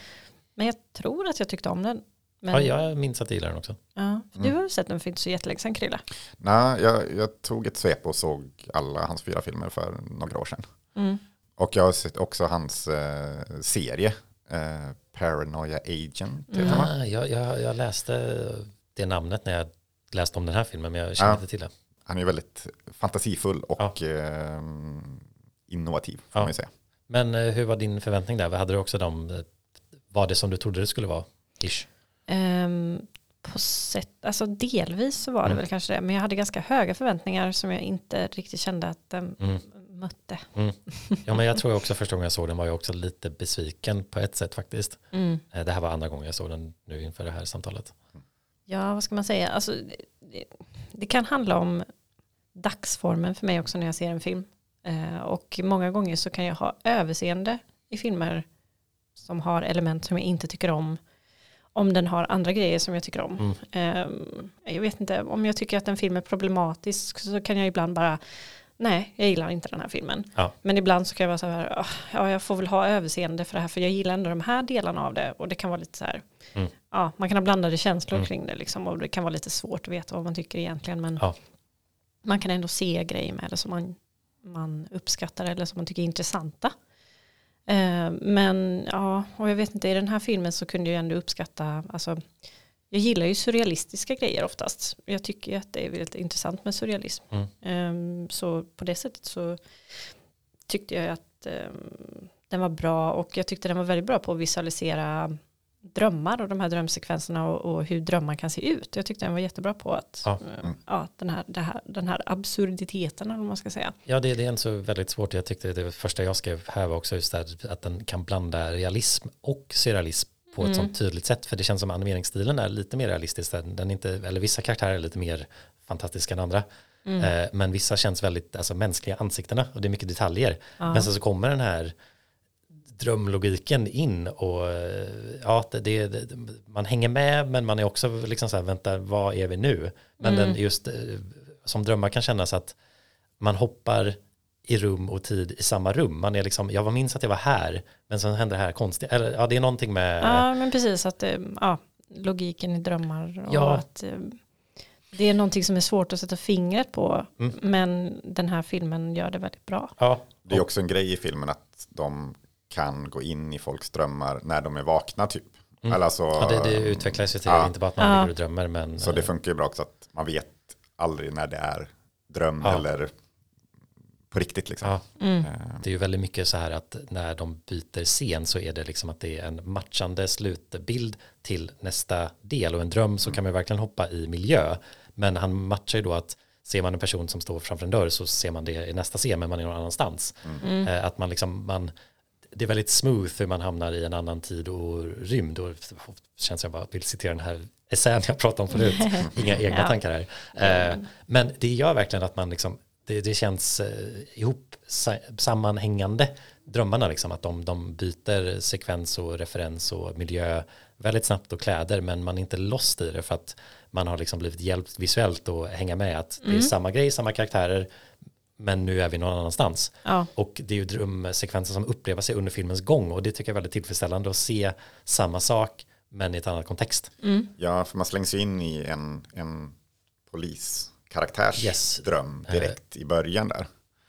Men jag tror att jag tyckte om den. Men... Ja, jag minns att jag gillar den också. Ja, för mm. du har sett den för inte så jättelänge sedan, Krille. Nej, jag, jag tog ett svep och såg alla hans fyra filmer för några år sedan. Mm. Och jag har sett också hans eh, serie. Eh, Paranoia Agent. Mm. Ja, jag, jag, jag läste det namnet när jag läste om den här filmen, men jag kände ja. inte till det. Han är väldigt fantasifull och ja. eh, innovativ, får ja. man ju säga. Men eh, hur var din förväntning där? Hade du också de, var det som du trodde det skulle vara? Ish? Um, på sätt, alltså delvis så var mm. det väl kanske det. Men jag hade ganska höga förväntningar som jag inte riktigt kände att um, mm. mötte. Mm. Ja, men jag tror jag också första gången jag såg den var jag också lite besviken på ett sätt faktiskt. Mm. Det här var andra gången jag såg den nu inför det här samtalet. Ja, vad ska man säga? Alltså, det, det kan handla om dagsformen för mig också när jag ser en film. Eh, och många gånger så kan jag ha överseende i filmer som har element som jag inte tycker om. Om den har andra grejer som jag tycker om. Mm. Eh, jag vet inte, om jag tycker att en film är problematisk så kan jag ibland bara, nej, jag gillar inte den här filmen. Ja. Men ibland så kan jag vara så här, oh, ja, jag får väl ha överseende för det här, för jag gillar ändå de här delarna av det. Och det kan vara lite så här, mm. ja, man kan ha blandade känslor mm. kring det liksom, och det kan vara lite svårt att veta vad man tycker egentligen. Men ja. Man kan ändå se grejer med det som man, man uppskattar eller som man tycker är intressanta. Eh, men ja, och jag vet inte, i den här filmen så kunde jag ändå uppskatta, alltså jag gillar ju surrealistiska grejer oftast. Jag tycker att det är väldigt intressant med surrealism. Mm. Um, så på det sättet så tyckte jag att um, den var bra. Och jag tyckte den var väldigt bra på att visualisera drömmar och de här drömsekvenserna och, och hur drömmar kan se ut. Jag tyckte den var jättebra på att ja. Um, ja, den, här, det här, den här absurditeten, om man ska säga. Ja, det, det är inte så väldigt svårt. Jag tyckte det första jag skrev här var också just där, att den kan blanda realism och surrealism på ett mm. sånt tydligt sätt, för det känns som animeringsstilen är lite mer realistisk, den inte, eller vissa karaktärer är lite mer fantastiska än andra, mm. eh, men vissa känns väldigt, alltså mänskliga ansiktena, och det är mycket detaljer, ja. Men sen så kommer den här drömlogiken in och ja, det, det, man hänger med, men man är också liksom så här, vänta, vad är vi nu? Men mm. den just som drömmar kan kännas att man hoppar i rum och tid i samma rum. Man är liksom, jag minns att jag var här, men sen hände det här konstigt. Eller, ja, det är någonting med... Ja, men precis. Att, ja, logiken i drömmar. Och ja. Att, det är någonting som är svårt att sätta fingret på. Mm. Men den här filmen gör det väldigt bra. Ja. Det är också en grej i filmen att de kan gå in i folks drömmar när de är vakna typ. Mm. Eller så, ja, det, det utvecklas ju till ja. Inte bara att man ja. Ligger och drömmer. Men, så det funkar ju bra också att man vet aldrig när det är dröm ja. Eller... riktigt liksom. Ja. Mm. Det är ju väldigt mycket så här att när de byter scen så är det liksom att det är en matchande slutbild till nästa del, och en dröm så mm. kan man verkligen hoppa i miljö, men han matchar ju då att ser man en person som står framför en dörr så ser man det i nästa scen, men man är någon annanstans. Mm. Mm. Att man liksom, man, det är väldigt smooth hur man hamnar i en annan tid och rymd, och känns jag bara vill citera den här essän jag pratade om förut, inga egna ja. Tankar här. Mm. Men det gör verkligen att man liksom Det, det känns eh, ihop sa, sammanhängande drömmarna liksom, att de, de byter sekvens och referens och miljö väldigt snabbt och kläder, men man är inte lost i det för att man har liksom blivit hjälpt visuellt att hänga med att mm. det är samma grej, samma karaktärer, men nu är vi någon annanstans. Ja. Och det är ju drömsekvenser som upplever sig under filmens gång, och det tycker jag är väldigt tillfredsställande att se samma sak men i ett annat kontext. Mm. Ja, för man slängs ju in i en, en polis karaktärsdröm yes. direkt uh, i början där.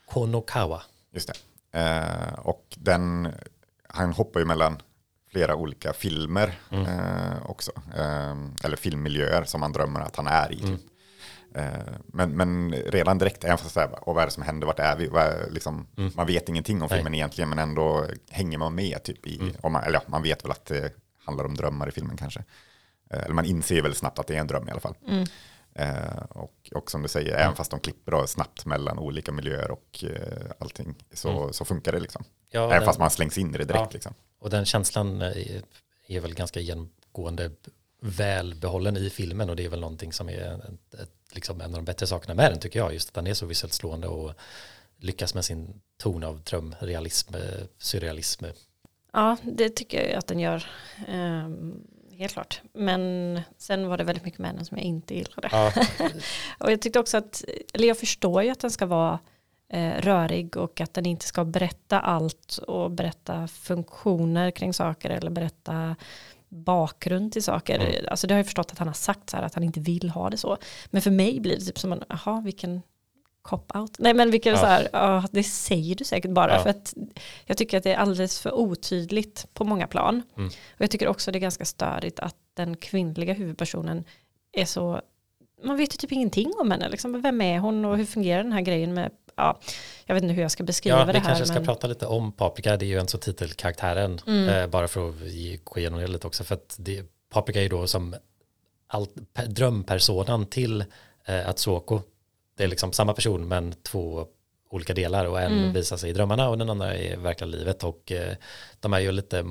Konokawa. Just det. Eh, och den, han hoppar ju mellan flera olika filmer mm. eh, också. Eh, eller filmmiljöer som han drömmer att han är i. Mm. Typ. Eh, men, men redan direkt, även fast så här, och vad är det som händer, vart är vi? Är, liksom, mm. Man vet ingenting om filmen Nej. Egentligen, men ändå hänger man med. Typ, i, mm. om man, eller ja, man vet väl att det handlar om drömmar i filmen kanske. Eh, eller man inser väl snabbt att det är en dröm i alla fall. Mm. Eh, och, och som du säger, mm. även fast de klipper då snabbt mellan olika miljöer och eh, allting, så, mm. så funkar det liksom. Ja, även den, fast man slängs in i det direkt. Ja. Liksom. Och den känslan är, är väl ganska genomgående välbehållen i filmen, och det är väl någonting som är ett, ett, liksom en av de bättre sakerna med den, tycker jag. Just att den är så visuellt slående och lyckas med sin ton av drömrealism, surrealism. Ja, det tycker jag att den gör. Um... Helt klart. Men sen var det väldigt mycket männen som jag inte gillade. Ja. Och jag tyckte också att, eller jag förstår ju att den ska vara eh, rörig och att den inte ska berätta allt och berätta funktioner kring saker eller berätta bakgrund till saker. Mm. Alltså det har jag förstått att han har sagt så här, att han inte vill ha det så. Men för mig blir det typ som en, aha, vilken cop-out. Nej, men vilken ja. Så här, ah, det säger du säkert bara. Ja. För att jag tycker att det är alldeles för otydligt på många plan. Mm. Och jag tycker också det är ganska störigt att den kvinnliga huvudpersonen är så, man vet ju typ ingenting om henne. Liksom, vem är hon och hur fungerar den här grejen med, ja, jag vet inte hur jag ska beskriva ja, det här. Ja, vi kanske men... ska prata lite om Paprika. Det är ju en så titelkaraktären. Mm. Eh, bara för att ge, gå igenom det lite också. För att det, Paprika är ju då som allt, drömpersonan till eh, Atsuko. Det är liksom samma person men två olika delar, och en mm. visar sig i drömmarna och den andra i verkliga livet, och eh, de är ju lite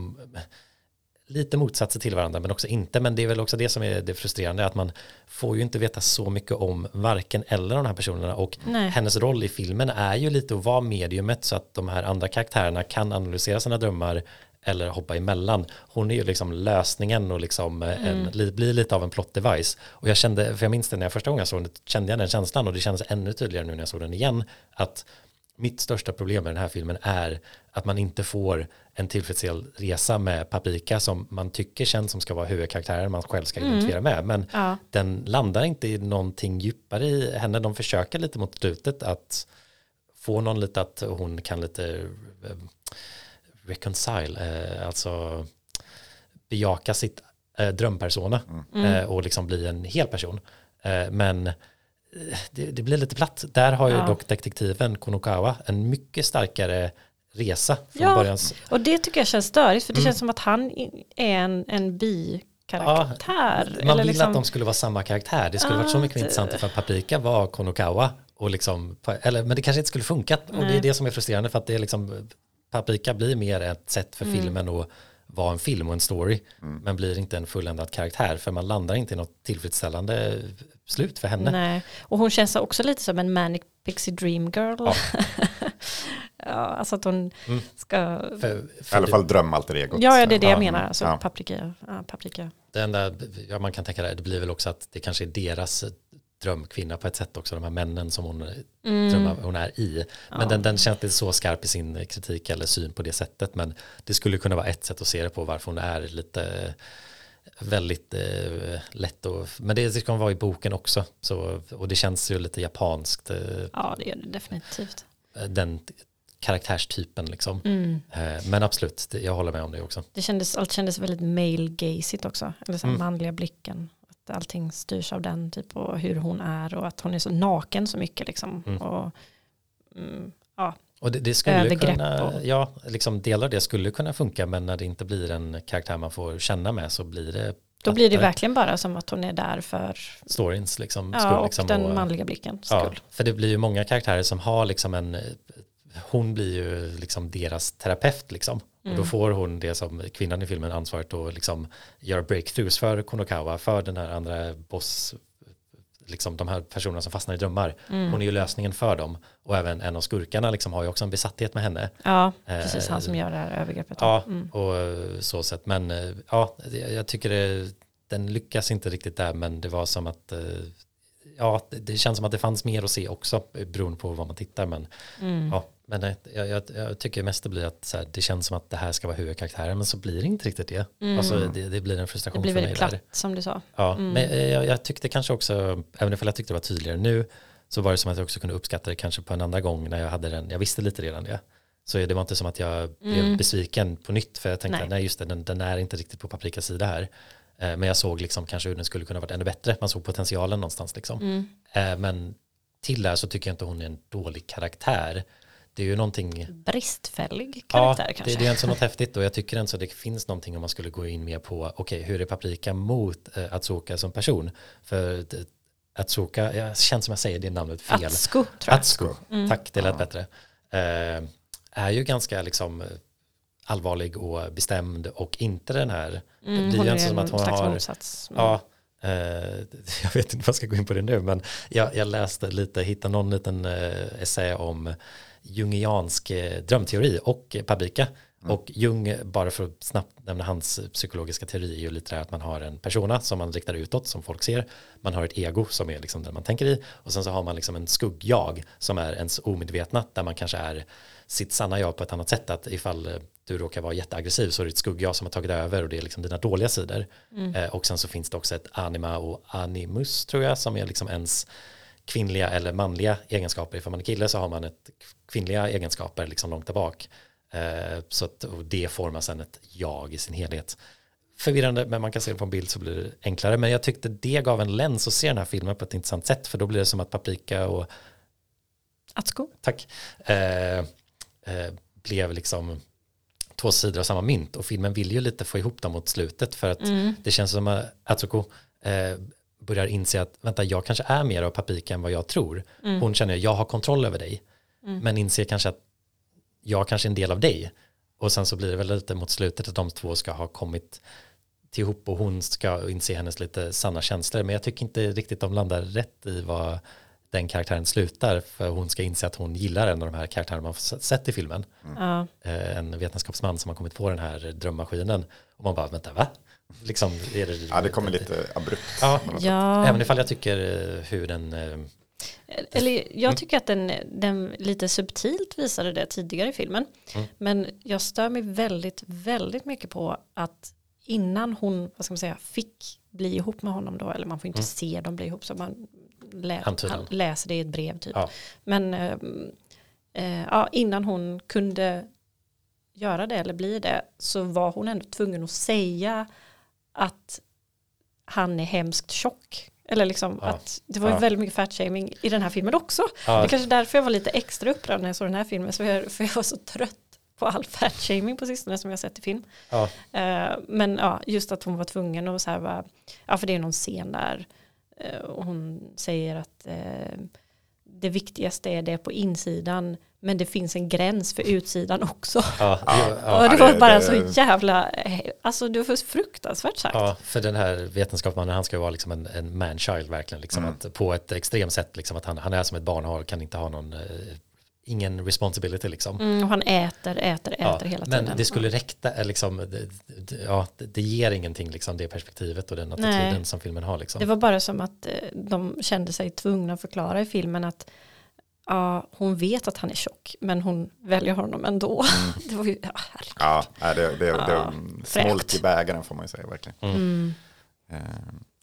lite motsatser till varandra, men också inte. Men det är väl också det som är det frustrerande, att man får ju inte veta så mycket om varken eller de här personerna, och nej, hennes roll i filmen är ju lite att vara mediumet så att de här andra karaktärerna kan analysera sina drömmar eller hoppa emellan. Hon är ju liksom lösningen och liksom en, mm. blir lite av en plot device. Och jag kände, för jag minns det när jag första gången såg den, kände jag den känslan, och det kändes ännu tydligare nu när jag såg den igen, att mitt största problem med den här filmen är att man inte får en tillfredsställande resa med Paprika, som man tycker känns som ska vara huvudkaraktären man själv ska identifiera mm. med. Men ja. den landar inte i någonting djupare i henne. De försöker lite mot slutet att få någon lite att hon kan lite reconcile, alltså bejaka sitt drömpersona mm. och liksom bli en hel person. Men Det, det blir lite platt. Där har ju ja. dock detektiven Konokawa en mycket starkare resa från ja, börjans. Och det tycker jag känns störigt, för det mm. känns som att han är en, en bikaraktär. Ja, man eller vill liksom... att de skulle vara samma karaktär. Det skulle ah, varit så mycket det... intressant för att Paprika var Konokawa. Och liksom, eller, men det kanske inte skulle funkat. Nej. Och det är det som är frustrerande, för att det är liksom, Paprika blir mer ett sätt för mm. filmen att vara en film och en story, mm. men blir inte en fulländad karaktär, för man landar inte i något tillfredsställande slut för henne. Nej. Och hon känns också lite som en manic pixie dream girl. Ja. ja, alltså att hon mm. ska... För, för I alla fall drömmalter egot. Ja, ja, det är det jag menar. Alltså, ja. Paprika. Ja, Paprika. Det enda ja, man kan tänka där, det blir väl också att det kanske är deras drömkvinna på ett sätt också, de här männen som hon, mm. drömmar, hon är i. Men ja. den, den känns inte så skarp i sin kritik eller syn på det sättet, men det skulle kunna vara ett sätt att se det på, varför hon är lite väldigt eh, lätt och, men det ska hon vara i boken också så, och det känns ju lite japanskt. Eh, ja, det gör det definitivt. Den karaktärstypen liksom. Mm. Eh, men absolut, det, jag håller med om det också. Det kändes, allt kändes väldigt male-gazigt också, eller så mm. manliga blicken. Allting styrs av den typ, och hur hon är, och att hon är så naken så mycket liksom. Mm. Och, mm, ja. och det, det skulle kunna, och... ja, liksom delar av det skulle kunna funka, men när det inte blir en karaktär man får känna med, så blir det plattare. Då blir det verkligen bara som att hon är där för storyns liksom, ja, skull, liksom, och den och, manliga blicken skull. Ja, för det blir ju många karaktärer som har liksom en, hon blir ju liksom deras terapeut liksom. Mm. Och då får hon det som kvinnan i filmen ansvaret att liksom göra breakthroughs för Konokawa, för den här andra boss, liksom de här personerna som fastnar i drömmar. Mm. Hon är ju lösningen för dem. Och även en av skurkarna liksom har ju också en besatthet med henne. Ja, precis, eh, han som gör det här övergreppet. Ja, mm. och så sett. Men ja, jag tycker det, den lyckas inte riktigt där, men det var som att... Eh, ja, det känns som att det fanns mer att se också, beroende på vad man tittar. Men, mm. ja, men jag, jag, jag tycker mest det blir att så här, det känns som att det här ska vara huvudkaraktären, men så blir det inte riktigt det. Mm. Alltså, det, det blir en frustration för mig. Det blir väldigt platt, som du sa. Ja, mm. men jag, jag tyckte kanske också, även om jag tyckte det var tydligare nu, så var det som att jag också kunde uppskatta det kanske på en andra gång när jag hade den. Jag visste lite redan det. Så det var inte som att jag blev mm. besviken på nytt, för jag tänkte nej, nej just det, den, den är inte riktigt på Paprikas sida här. Men jag såg liksom kanske hur den skulle kunna varit ännu bättre. Man såg potentialen någonstans liksom. Mm. Men till där så tycker jag inte hon är en dålig karaktär. Det är ju någonting... bristfällig karaktär ja, kanske. Ja, det, det är inte så något häftigt. Och jag tycker inte så det finns någonting om man skulle gå in mer på okej, okay, hur är Paprika mot eh, Atsuko som person? För Atsuko, jag känns som jag säger det namnet fel. Atsuko, tror jag. Atsuko, mm. tack, det lät ja. bättre. Eh, är ju ganska liksom... allvarlig och bestämd och inte den här. Mm, det blir ju inte som att hon har... Omsats, men... Ja, eh, jag vet inte vad jag ska gå in på det nu, men jag, jag läste lite, hittade någon liten eh, essä om jungiansk eh, drömteori och eh, Paprika. Mm. Och Jung, bara för att snabbt nämna hans psykologiska teori, är ju lite att man har en persona som man riktar utåt, som folk ser. Man har ett ego som är liksom den man tänker i. Och sen så har man liksom en skuggjag som är ens omedvetna, där man kanske är sitt sanna jag på ett annat sätt. Att ifall du råkar vara jätteaggressiv så är det ett skuggjag som har tagit över, och det är liksom dina dåliga sidor. Mm. Eh, och sen så finns det också ett anima och animus, tror jag, som är liksom ens kvinnliga eller manliga egenskaper. Ifall man är kille så har man ett kvinnliga egenskaper liksom långt tillbaka. Eh, så att, och det formar sedan ett jag i sin helhet. Förvirrande, men man kan se det på en bild så blir det enklare. Men jag tyckte det gav en läns att se den här filmen på ett intressant sätt, för då blir det som att Paprika och Atsuko tack eh, eh, blev liksom två sidor av samma mynt, och filmen vill ju lite få ihop dem mot slutet, för att mm. det känns som att Atsuko eh, börjar inse att vänta, jag kanske är mer av Paprika än vad jag tror. Mm. Hon känner jag har kontroll över dig, mm. men inser kanske att jag kanske är en del av dig. Och sen så blir det väl lite mot slutet att de två ska ha kommit ihop och hon ska inse hennes lite sanna känslor. Men jag tycker inte riktigt de landar rätt i vad den karaktären slutar, för hon ska inse att hon gillar en av de här karaktärerna man har sett i filmen. Mm. En vetenskapsman som har kommit på den här drömmaskinen. Och man bara, vänta, va? Liksom, är det, ja, det kommer lite abrupt. Ja. Ja. Även ifall jag tycker hur den... Eller jag tycker att den, den lite subtilt visade det tidigare i filmen. Mm. Men jag stör mig väldigt, väldigt mycket på att innan hon, vad ska man säga, fick bli ihop med honom då, eller man får inte mm. se dem bli ihop, så man lä- läser det i ett brev typ. Ja. Men eh, eh, ja, innan hon kunde göra det eller bli det, så var hon ändå tvungen att säga att han är hemskt tjock. Eller liksom ja. att det var ju ja. väldigt mycket fatshaming i den här filmen också. Ja. Det är kanske därför jag var lite extra upprörd när jag såg den här filmen, så jag, för jag var så trött på all fatshaming på sistone som jag sett i film. Ja. Uh, men ja, uh, just att hon var tvungen och så här bara, ja, för det är någon scen där uh, och hon säger att uh, det viktigaste är det på insidan, men det finns en gräns för utsidan också. Ja, ja, ja, och det var bara så jävla... Alltså det var fruktansvärt sagt. Ja, för den här vetenskapsmannen, han ska ju vara liksom en, en man-child verkligen. Liksom, mm. att på ett extremt sätt, liksom, att han, han är som ett barn och kan inte ha någon... Ingen responsibility liksom. Mm, och han äter, äter, äter ja, hela tiden. Men det skulle räcka, liksom, det, det, ja, det ger ingenting liksom, det perspektivet och den attityden Nej. som filmen har. Liksom. Det var bara som att de kände sig tvungna att förklara i filmen att ja, hon vet att han är tjock, men hon väljer honom ändå. Mm. Det var ju, ja, herregud. Ja, det, det, det, ja, det smolt i bägaren får man ju säga verkligen. Mm. Mm. Uh,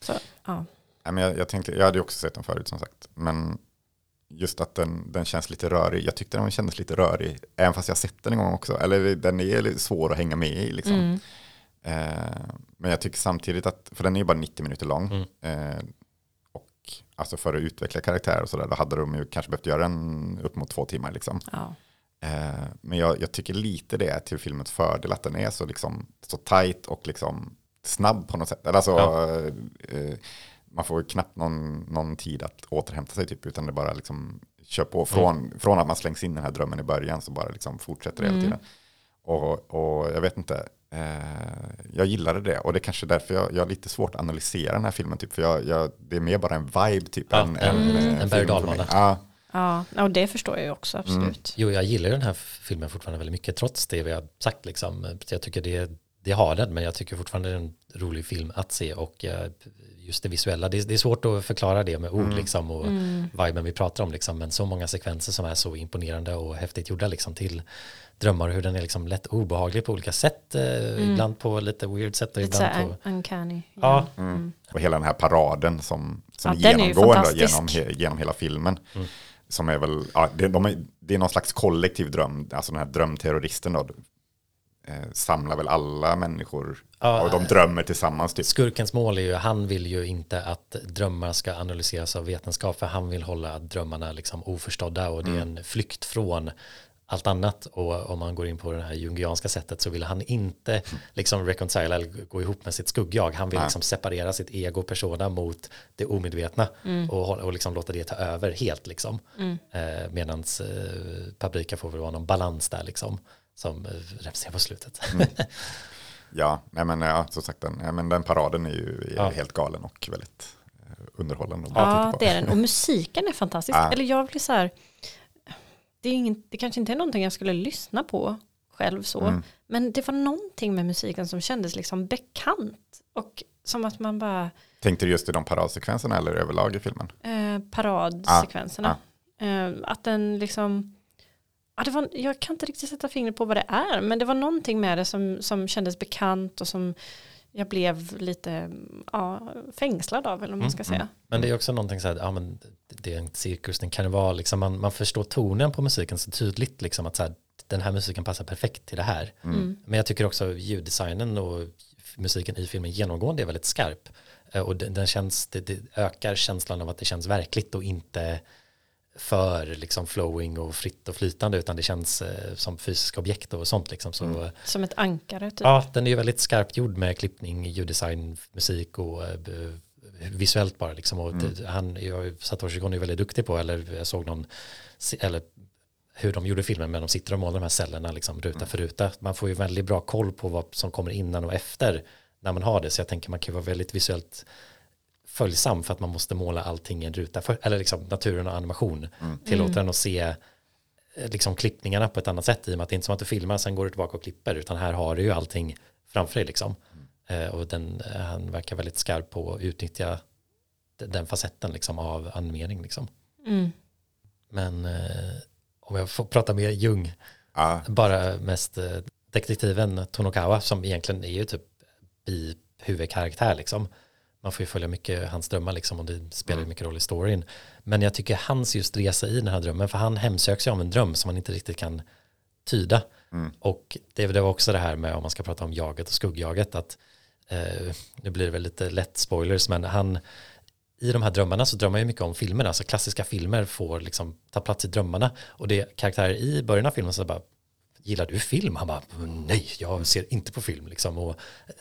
Så, ja. Ja, men jag, jag tänkte, jag hade ju också sett den förut som sagt, men just att den, den känns lite rörig. Jag tyckte den kändes lite rörig. Även fast jag sett den en gång också. Eller den är lite svår att hänga med i. Liksom. Mm. Eh, men jag tycker samtidigt att... För den är ju bara nittio minuter lång. Mm. Eh, och alltså för att utveckla karaktärer och sådär. Då hade de ju kanske behövt göra en upp mot två timmar. Liksom. Ja. Eh, men jag, jag tycker lite det är till filmens fördel. Att den är så, liksom, så tajt och liksom snabb på något sätt. Eller så... Ja. Eh, man får ju knappt någon, någon tid att återhämta sig typ, utan det bara liksom kör på. Från, mm. från att man slängs in den här drömmen i början så bara liksom fortsätter det hela tiden. Mm. Och, och jag vet inte, eh, jag gillade det. Och det är kanske därför jag, jag har lite svårt att analysera den här filmen typ, för jag, jag, det är mer bara en vibe typ. Ja, än, en, en, en, en berg-dalbana. Ja. Ja, och det förstår jag ju också, absolut. Mm. Jo, jag gillar den här filmen fortfarande väldigt mycket, trots det vi har sagt liksom. Jag tycker det, det har den, men jag tycker fortfarande det är en rolig film att se, och jag, just det visuella, det är, det är svårt att förklara det med ord mm. liksom, och mm. viben vi pratar om liksom, men så många sekvenser som är så imponerande och häftigt gjorda liksom, till drömmar, hur den är liksom lätt obehaglig på olika sätt, mm. ibland på lite weird sätt och ibland på... Lite uncanny. Ja. Mm. Mm. Och hela den här paraden som, som ja, genomgår då, genom, genom hela filmen. Mm. Som är väl, ja, det, de är, det är någon slags kollektiv dröm, alltså den här drömterroristen då, samlar väl alla människor ja, och de drömmer tillsammans typ. Skurkens mål är ju, han vill ju inte att drömmar ska analyseras av vetenskap, för han vill hålla drömmarna liksom oförstådda, och mm. det är en flykt från allt annat. Och om man går in på det här jungianska sättet, så vill han inte mm. liksom reconcile eller gå ihop med sitt skuggjag. Han vill ja. liksom separera sitt ego persona mot det omedvetna mm. och, och liksom låta det ta över helt liksom. Mm. Eh, medans eh, Paprika får väl vara någon balans där liksom, som representerar på slutet. Mm. Ja, men ja, som sagt, den, men den paraden är ju är ja. helt galen och väldigt underhållande. Och ja, det är den. Och musiken är fantastisk. Ja. Eller jag blir så här, det, är ingen, det kanske inte är någonting jag skulle lyssna på själv så, mm. men det var någonting med musiken som kändes liksom bekant. Och som att man bara... Tänkte du just i de paradsekvenserna eller överlag i filmen? Eh, paradsekvenserna. Ja. Ja. Eh, att den liksom... Ja, det var, jag kan inte riktigt sätta fingret på vad det är, men det var någonting med det som, som kändes bekant och som jag blev lite ja, fängslad av, eller om man ska säga. Mm. Men det är också någonting så här, ja, men det är en cirkus, den kan vara liksom, man, man förstår tonen på musiken så tydligt liksom, att så här, den här musiken passar perfekt till det här. Mm. Men jag tycker också ljuddesignen och musiken i filmen genomgående är väldigt skarp, och den, den känns, det, det ökar känslan av att det känns verkligt och inte för liksom flowing och fritt och flytande, utan det känns eh, som fysiska objekt och sånt liksom. Så, mm. som ett ankare typ. Ja, den är ju väldigt skarpt gjord med klippning, ljuddesign, musik och eh, visuellt bara liksom. Och mm. han, jag, Satoshi Kon är ju väldigt duktig på, eller jag såg någon, eller hur de gjorde filmen, men de sitter och målar de här cellerna liksom, ruta mm. för ruta. Man får ju väldigt bra koll på vad som kommer innan och efter när man har det. Så jag tänker man kan vara väldigt visuellt följsam för att man måste måla allting i en ruta. För, eller liksom naturen och animation mm. tillåter den att se liksom, klippningarna på ett annat sätt, i och med att det inte är som att du filmar sen går du tillbaka och klipper, utan här har du ju allting framför dig liksom. Mm. Eh, och den, han verkar väldigt skarp på att utnyttja den facetten liksom, av animering liksom. Mm. Men eh, om jag får prata mer Jung, ah. bara mest eh, detektiven Konokawa, som egentligen är ju typ bihuvudkaraktär liksom. Man får ju följa mycket hans drömmar liksom, och det spelar ju mycket roll i storyn. Men jag tycker hans just resa i den här drömmen, för han hemsöks ju av en dröm som man inte riktigt kan tyda. Mm. Och det, det var också det här med, om man ska prata om jaget och skuggjaget, att eh, nu blir det väl lite lätt spoilers, men han i de här drömmarna så drömmar ju mycket om filmerna, så klassiska filmer får liksom ta plats i drömmarna. Och det karaktärer i början av filmen så bara, gillar du film? Han bara, nej, jag ser inte på film liksom, och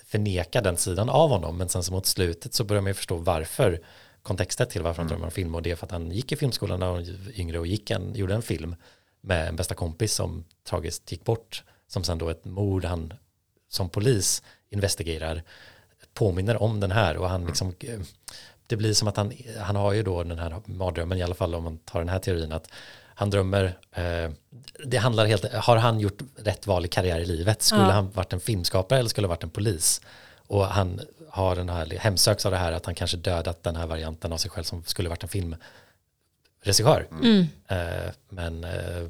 förnekar den sidan av honom. Men sen så mot slutet så börjar man ju förstå varför, kontexten till varför han drömmer om film, och det är för att han gick i filmskolan när han var yngre och gick en, gjorde en film med en bästa kompis som tragiskt gick bort, som sen då ett mord han som polis investigerar påminner om den här, och han liksom, det blir som att han, han har ju då den här mardrömmen, i alla fall om man tar den här teorin, att han drömmer, eh, det handlar helt, har han gjort rätt val i karriär i livet? Skulle ja. han varit en filmskapare eller skulle ha varit en polis? Och han har den här, hemsöks av det här att han kanske dödat den här varianten av sig själv som skulle varit en filmregissör. Mm. Eh, men eh,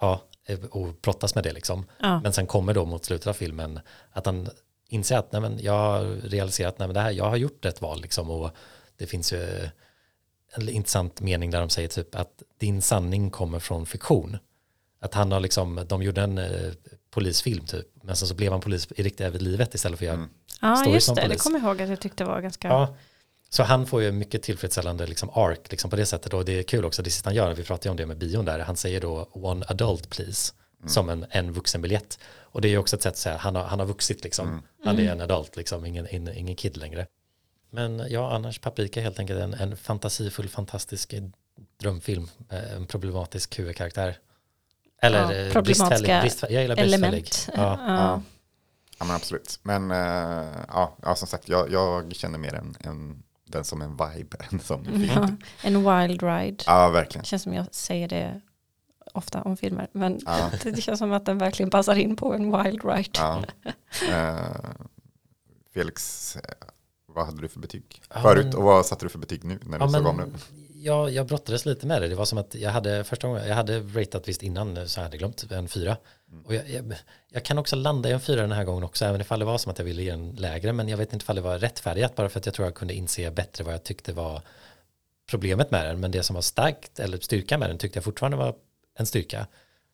ja, och brottas med det liksom. Ja. Men sen kommer då mot slutet av filmen att han inser att nej, men jag har realiserat nej, men det här, jag har gjort rätt val liksom, och det finns ju en intressant mening där de säger typ att din sanning kommer från fiktion. Att han har liksom, de gjorde en eh, polisfilm typ, men sen så blev han polis i riktiga livet istället för att göra mm. story ja, just som det. Polis. Det kommer jag ihåg att jag tyckte var ganska... Ja. Så han får ju mycket tillfredsställande liksom arc liksom, på det sättet, och det är kul också det sista han gör, vi pratade ju om det med bion där, han säger då one adult please mm. som en, en vuxenbiljett, och det är ju också ett sätt att säga han har, han har vuxit liksom, mm. han är en adult liksom, ingen, in, ingen kid längre. Men ja, annars Paprika helt enkelt en, en fantasifull, fantastisk drömfilm. En problematisk huvudkaraktär. Eller ja, bristfällig. bristfällig. Jag gillar bristfällig. Ja. Ja. Ja, men absolut. Men ja, ja som sagt, jag, jag känner mer en, en, den som en vibe än som en film. Ja, en wild ride. Ja, verkligen. Det känns som jag säger det ofta om filmer. Men ja. det känns som att den verkligen passar in på en wild ride. Ja. uh, Felix... Vad hade du för betyg ja, förut men, och vad satte du för betyg nu när du ja, såg om den? Jag, jag brottades lite med det. Det var som att jag hade första gången, jag hade ratat visst innan så jag hade glömt en fyra. Mm. Och jag, jag, jag kan också landa i en fyra den här gången också, även ifall det var som att jag ville ge en lägre, men jag vet inte ifall det var rättfärdigt, bara för att jag tror jag kunde inse bättre vad jag tyckte var problemet med den, men det som var starkt eller styrka med den tyckte jag fortfarande var en styrka.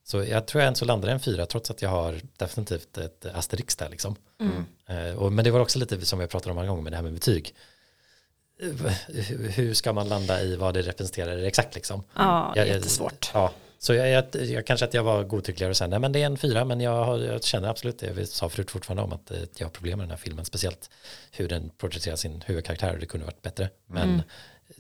Så jag tror jag ändå så landade en fyra, trots att jag har definitivt ett asterix där liksom. Mm. Uh, och, men det var också lite som jag pratade om en gång med det här med betyg. Uh, hur, hur ska man landa i vad det representerar exakt liksom? Ja, det är jättesvårt. Ja, så jag, jag, jag kanske att jag var godtyckligare och sen, nej men det är en fyra, men jag, har, jag känner absolut det. Vi sa förut fortfarande om att jag har problem med den här filmen, speciellt hur den porträtterar sin huvudkaraktär, och det kunde varit bättre. Men mm.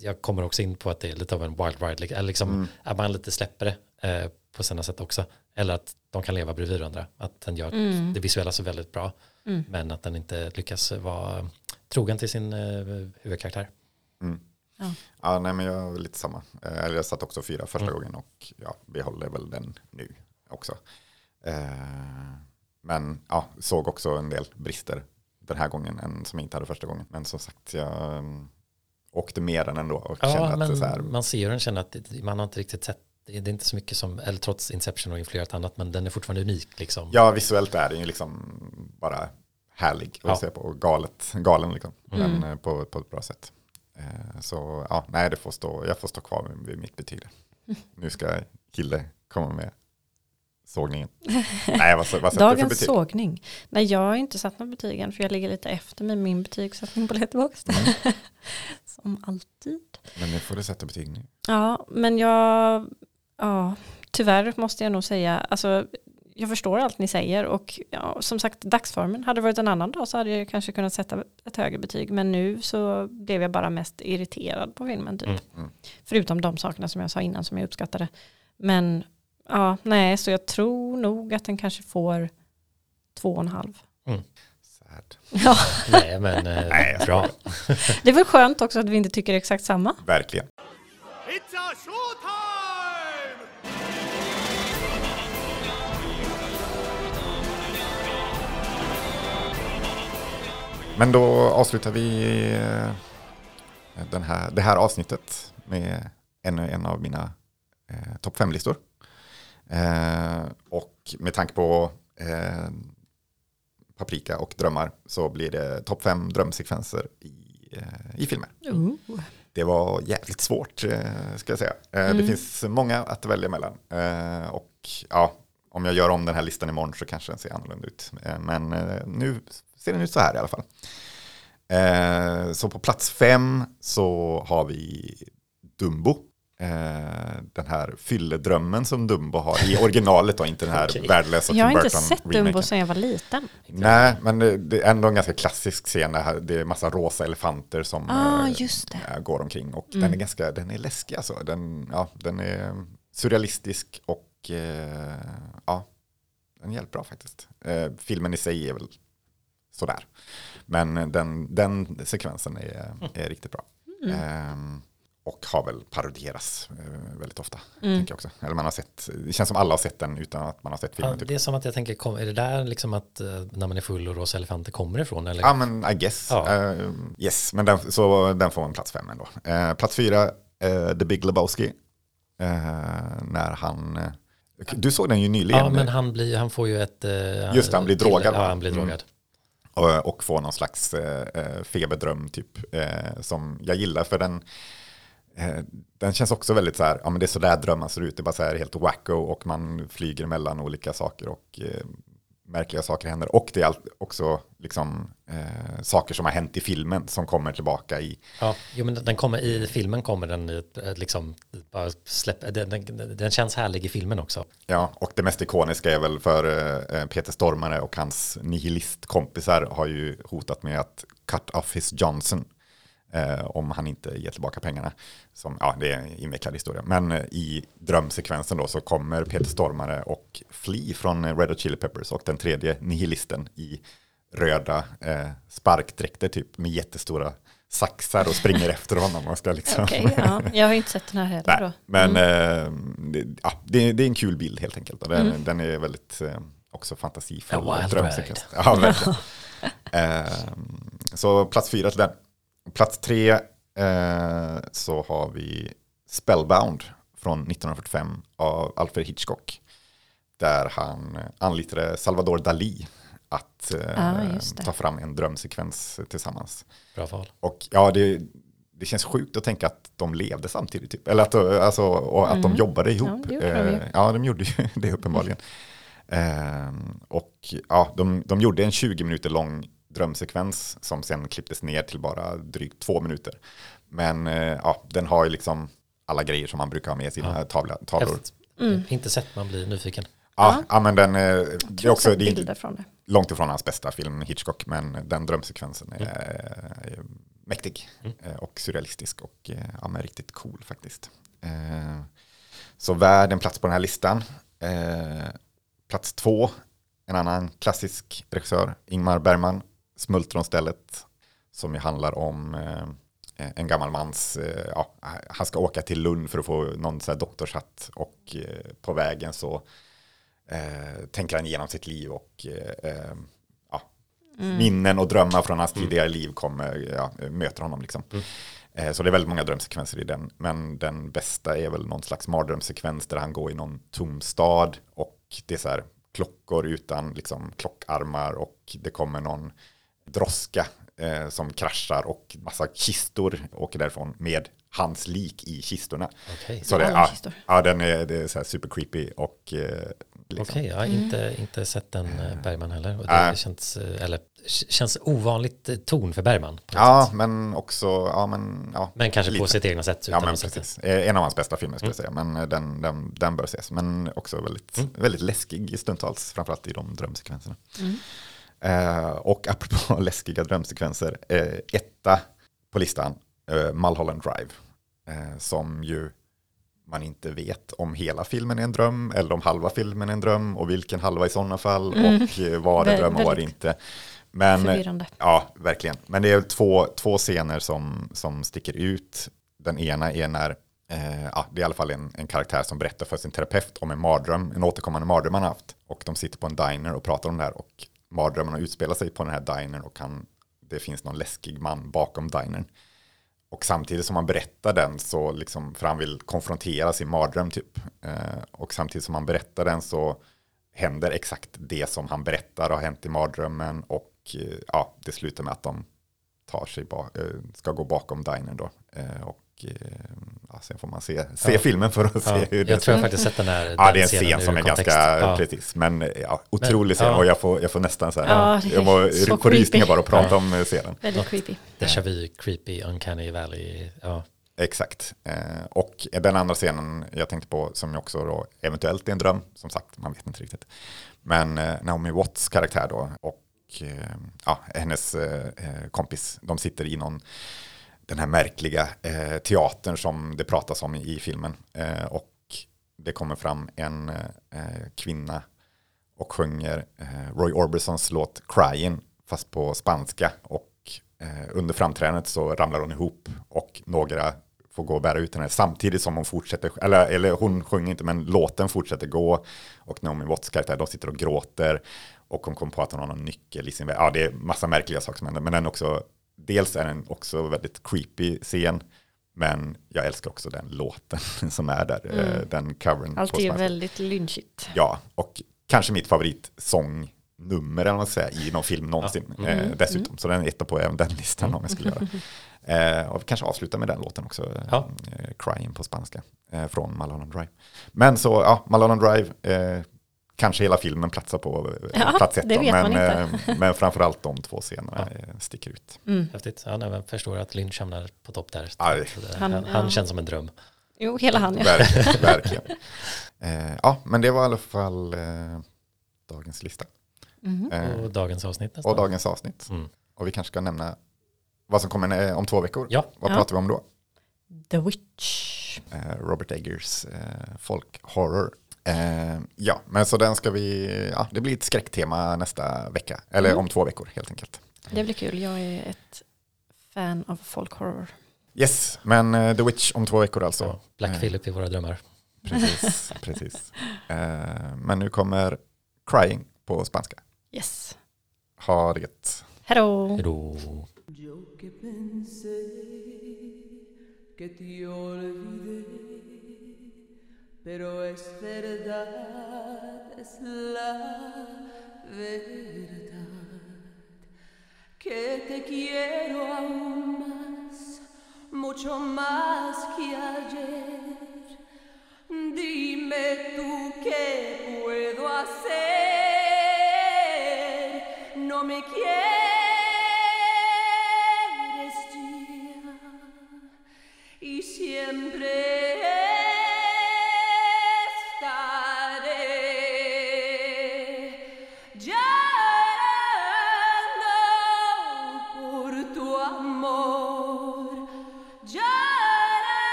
jag kommer också in på att det är lite av en wild ride, eller liksom mm. att man lite släpper det. Uh, på sina sätt också, eller att de kan leva bredvid varandra, att den gör mm. det visuella så väldigt bra, mm. men att den inte lyckas vara trogen till sin uh, huvudkaraktär. Mm. Ja. ja, nej men jag är lite samma. Eller jag satt också fyra första mm. gången, och ja, vi håller väl den nu också. Eh, men ja, såg också en del brister den här gången än som jag inte hade första gången, men som sagt, jag åkte mer än ändå och ja, kände men att så här, man ser ju den känner att man har inte riktigt sett. Det är inte så mycket som, eller trots Inception och influerat annat, men den är fortfarande unik liksom. Ja, visuellt är den ju liksom bara härlig att ja. se på, och galet, galen liksom, mm. men på, på ett bra sätt. Så ja, nej, det får stå, jag får stå kvar vid mitt betyg. Mm. Nu ska Kille komma med sågningen. Nej, vad, vad dagens sågning. Nej, jag har inte satt någon betyg än, för jag ligger lite efter med min betygssättning på Letterboxd. Mm. Som alltid. Men nu får du sätta betyg nu. Ja, men jag... Ja, tyvärr måste jag nog säga, alltså jag förstår allt ni säger, och ja, som sagt, dagsformen, hade det varit en annan dag så hade jag kanske kunnat sätta ett högre betyg, men nu så blev jag bara mest irriterad på filmen typ. Mm, mm. Förutom de sakerna som jag sa innan som jag uppskattade, men Ja, nej, så jag tror nog att den kanske får två och en halv. Mm. Ja. Nej, men nej, bra. Det är väl skönt också att vi inte tycker exakt samma. Verkligen. It's a showtime! Men då avslutar vi den här, det här avsnittet med ännu en av mina eh, topp fem-listor. Eh, och med tanke på eh, Paprika och drömmar så blir det topp fem drömsekvenser i, eh, i filmer. Mm. Det var jävligt svårt, eh, ska jag säga. Eh, mm. Det finns många att välja mellan. Eh, och ja, om jag gör om den här listan imorgon så kanske den ser annorlunda ut. Eh, men eh, nu ser den ut så här i alla fall. Eh, så på plats fem så har vi Dumbo. Eh, den här fylledrömmen som Dumbo har i originalet och inte den här okay. värdelösa Tim Burton. Jag har inte sett remaken. Dumbo sedan jag var liten. Nej, men det, det är ändå en ganska klassisk scen här. Det är massa rosa elefanter som ah, just det. går omkring och mm. den är ganska, den är läskig alltså. Den, ja, den är surrealistisk och eh, ja, den är helt bra faktiskt. Eh, filmen i sig är väl sådär. Men den, den sekvensen är, är riktigt bra. Mm. Eh, Och har väl parodierats väldigt ofta, mm. tänker jag också. Eller man har sett, det känns som alla har sett den utan att man har sett filmen. Ja, typ. Det är som att jag tänker, kom, är det där liksom att när man är full och rosa elefanter kommer ifrån? Eller? Ja, men I guess. Ja. Uh, yes, men den, så den får man plats fem ändå. Uh, plats fyra, uh, The Big Lebowski. Uh, när han... Uh, du såg den ju nyligen. Ja, men han, blir, han får ju ett... Uh, just han blir till, drogad. Ja, han blir drogad. Mm. Och, och får någon slags uh, uh, feberdröm typ, uh, som jag gillar för den... Den känns också väldigt så här, ja men det är så där drömmar ser ut, det är bara så här helt wacko och man flyger mellan olika saker och eh, märkliga saker händer. Och det är också liksom eh, saker som har hänt i filmen som kommer tillbaka i... Ja, jo, men den kommer i filmen kommer den liksom bara släpp, den, den, den känns härlig i filmen också. Ja, och det mest ikoniska är väl för eh, Peter Stormare och hans nihilistkompisar har ju hotat med att cut off his Johnson. Eh, om han inte ger tillbaka pengarna. Som, ja, det är en invecklad historia. Men eh, i drömsekvensen då så kommer Peter Stormare och fly från Red Hot Chili Peppers och den tredje nihilisten i röda eh, sparkdräkter typ med jättestora saxar och springer efter honom. Och ska liksom. Okay, ja. Jag har inte sett den här heller. Nej, då. Men mm. eh, det, ja, det, det är en kul bild helt enkelt. Den, mm. den är väldigt eh, också fantasifull. A wild ride. Ja, verkligen. eh, så plats fyra till den. Plats tre eh, så har vi Spellbound från nittonhundrafyrtiofem av Alfred Hitchcock. Där han anlitade Salvador Dalí att eh, ah, ta fram en drömsekvens tillsammans. Bra val. Och ja, det, det känns sjukt att tänka att de levde samtidigt. Typ. Eller att, alltså, och att mm. de jobbade ihop. Ja, det eh, ja, de gjorde ju det uppenbarligen. Eh, och ja, de, de gjorde en tjugo minuter lång drömsekvens som sen klipptes ner till bara drygt två minuter. Men eh, ja, den har ju liksom alla grejer som man brukar ha med i sina ja. tavla, tavlor. Mm. Inte sett man blir nyfiken. Ja, ja. ja men den eh, det är också det är långt ifrån hans bästa film Hitchcock, men den drömsekvensen mm. är, är mäktig mm. och surrealistisk och ja, men riktigt cool faktiskt. Eh, så värd en plats på den här listan. Eh, plats två, en annan klassisk regissör, Ingmar Bergman. Smultronstället som handlar om eh, en gammal mans eh, ja, han ska åka till Lund för att få någon så här doktorshatt och eh, på vägen så eh, tänker han igenom sitt liv och eh, ja, mm. minnen och drömmar från hans tidigare mm. liv kommer, ja, möter honom liksom. Mm. Eh, så det är väldigt många drömsekvenser i den, men den bästa är väl någon slags mardrömsekvens där han går i någon tomstad och det är så här klockor utan liksom, klockarmar och det kommer någon droska eh, som kraschar och massa kistor åker därifrån med hans lik i kistorna. Okay. Så det, ja, kistor. ja, den är, det är så här super creepy och eh, liksom. Okej, okay, jag har inte, mm. inte sett den Bergman heller. Och det äh. känns, eller, känns ovanligt ton för Bergman. Ja, sätt. men också... Ja, men, ja, men kanske lite. På sitt egna sätt. Ja, men precis. En av hans bästa filmer skulle mm. jag säga. Men den, den, den bör ses. Men också väldigt, mm. väldigt läskig stundtals. Framförallt i de drömsekvenserna. Mm. Eh, och apropå läskiga drömsekvenser. Eh, etta på listan. Eh, Mulholland Drive. Eh, som ju man inte vet om hela filmen är en dröm eller om halva filmen är en dröm och vilken halva i sådana fall mm. och var en dröm och var inte. Men, förvirrande. Ja, verkligen. Men det är två, två scener som, som sticker ut. Den ena är när eh, ja, det är i alla fall en, en karaktär som berättar för sin terapeut om en mardröm, en återkommande mardröm han haft. Och de sitter på en diner och pratar om det här och mardrömmarna utspelar sig på den här dinern och han, det finns någon läskig man bakom dinern. Och samtidigt som han berättar den så liksom, för han vill konfrontera sin mardröm typ. Eh, och samtidigt som han berättar den så händer exakt det som han berättar har hänt i mardrömmen och eh, ja, det slutar med att de tar sig ba- eh, ska gå bakom dinern då. Eh, och eh, ja, sen får man se, se ja. filmen för att ja. se hur det jag tror jag faktiskt sett den här ja, det är en scen som är kontext. ganska ja. precis, men ja, otrolig scen ja. och jag får, jag får nästan så här ja, jag var rysningar bara att prata ja. om scenen. Väldigt creepy. Det kör vi creepy, uncanny valley. Ja. Exakt. Eh, och den andra scenen jag tänkte på som jag också då eventuellt är en dröm, som sagt, man vet inte riktigt. Men eh, Naomi Watts karaktär då och eh, ja, hennes eh, kompis, de sitter i någon den här märkliga eh, teatern som det pratas om i, i filmen. Eh, och det kommer fram en eh, kvinna och sjunger eh, Roy Orbisons låt Crying, fast på spanska. Och eh, under framträdandet så ramlar hon ihop och några får gå och bära ut henne. Samtidigt som hon fortsätter, eller, eller hon sjunger inte, men låten fortsätter gå. Och Naomi Watts karaktär, de sitter och gråter. Och hon kommer på att hon har någon nyckel i sin väg. Ja, det är massa märkliga saker som händer, men den också... Dels är den också väldigt creepy scen, men jag älskar också den låten som är där, mm. den covern. Allt är väldigt lynchigt. Ja, och kanske mitt favoritsångnummer eller vad man säger i någon film någonsin ja. mm. eh, dessutom. Mm. Så den är etta på även den listan om jag skulle göra. Eh, och vi kanske avslutar med den låten också, ja. eh, Crying på spanska, eh, från Mulholland Drive. Men så, ja, Mulholland Drive... Eh, Kanske hela filmen platsar på ja, plats ett. Men, men framförallt de två scenerna ja. sticker ut. Mm. Häftigt. Ja, nej, jag förstår att Lynch hamnar på topp där. Aj. Han, han, han ja. känns som en dröm. Jo, hela han. Ja. Verkligen. verkligen. eh, ja, men det var i alla fall eh, dagens lista. Mm. Eh, och dagens avsnitt nästan. Och dagens avsnitt. Mm. Och vi kanske ska nämna vad som kommer om två veckor. Ja. Vad ja. pratar vi om då? The Witch. Eh, Robert Eggers eh, folkhorror. Eh, ja, men så den ska vi, ja, det blir ett skräcktema nästa vecka, eller mm. om två veckor helt enkelt. Det blir kul, jag är ett fan av folkhorror. Yes, men uh, The Witch om två veckor alltså. Ja, Black Phillip eh. i våra drömmar. Precis, precis. Eh, men nu kommer Crying på spanska. Yes. Ha det gött. Hejdå. Hejdå. Pero es verdad, es la verdad, que te quiero aún más, mucho más que ayer. Dime tú qué puedo hacer, no me quieres ya, y siempre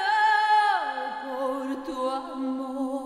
llorando por tu amor.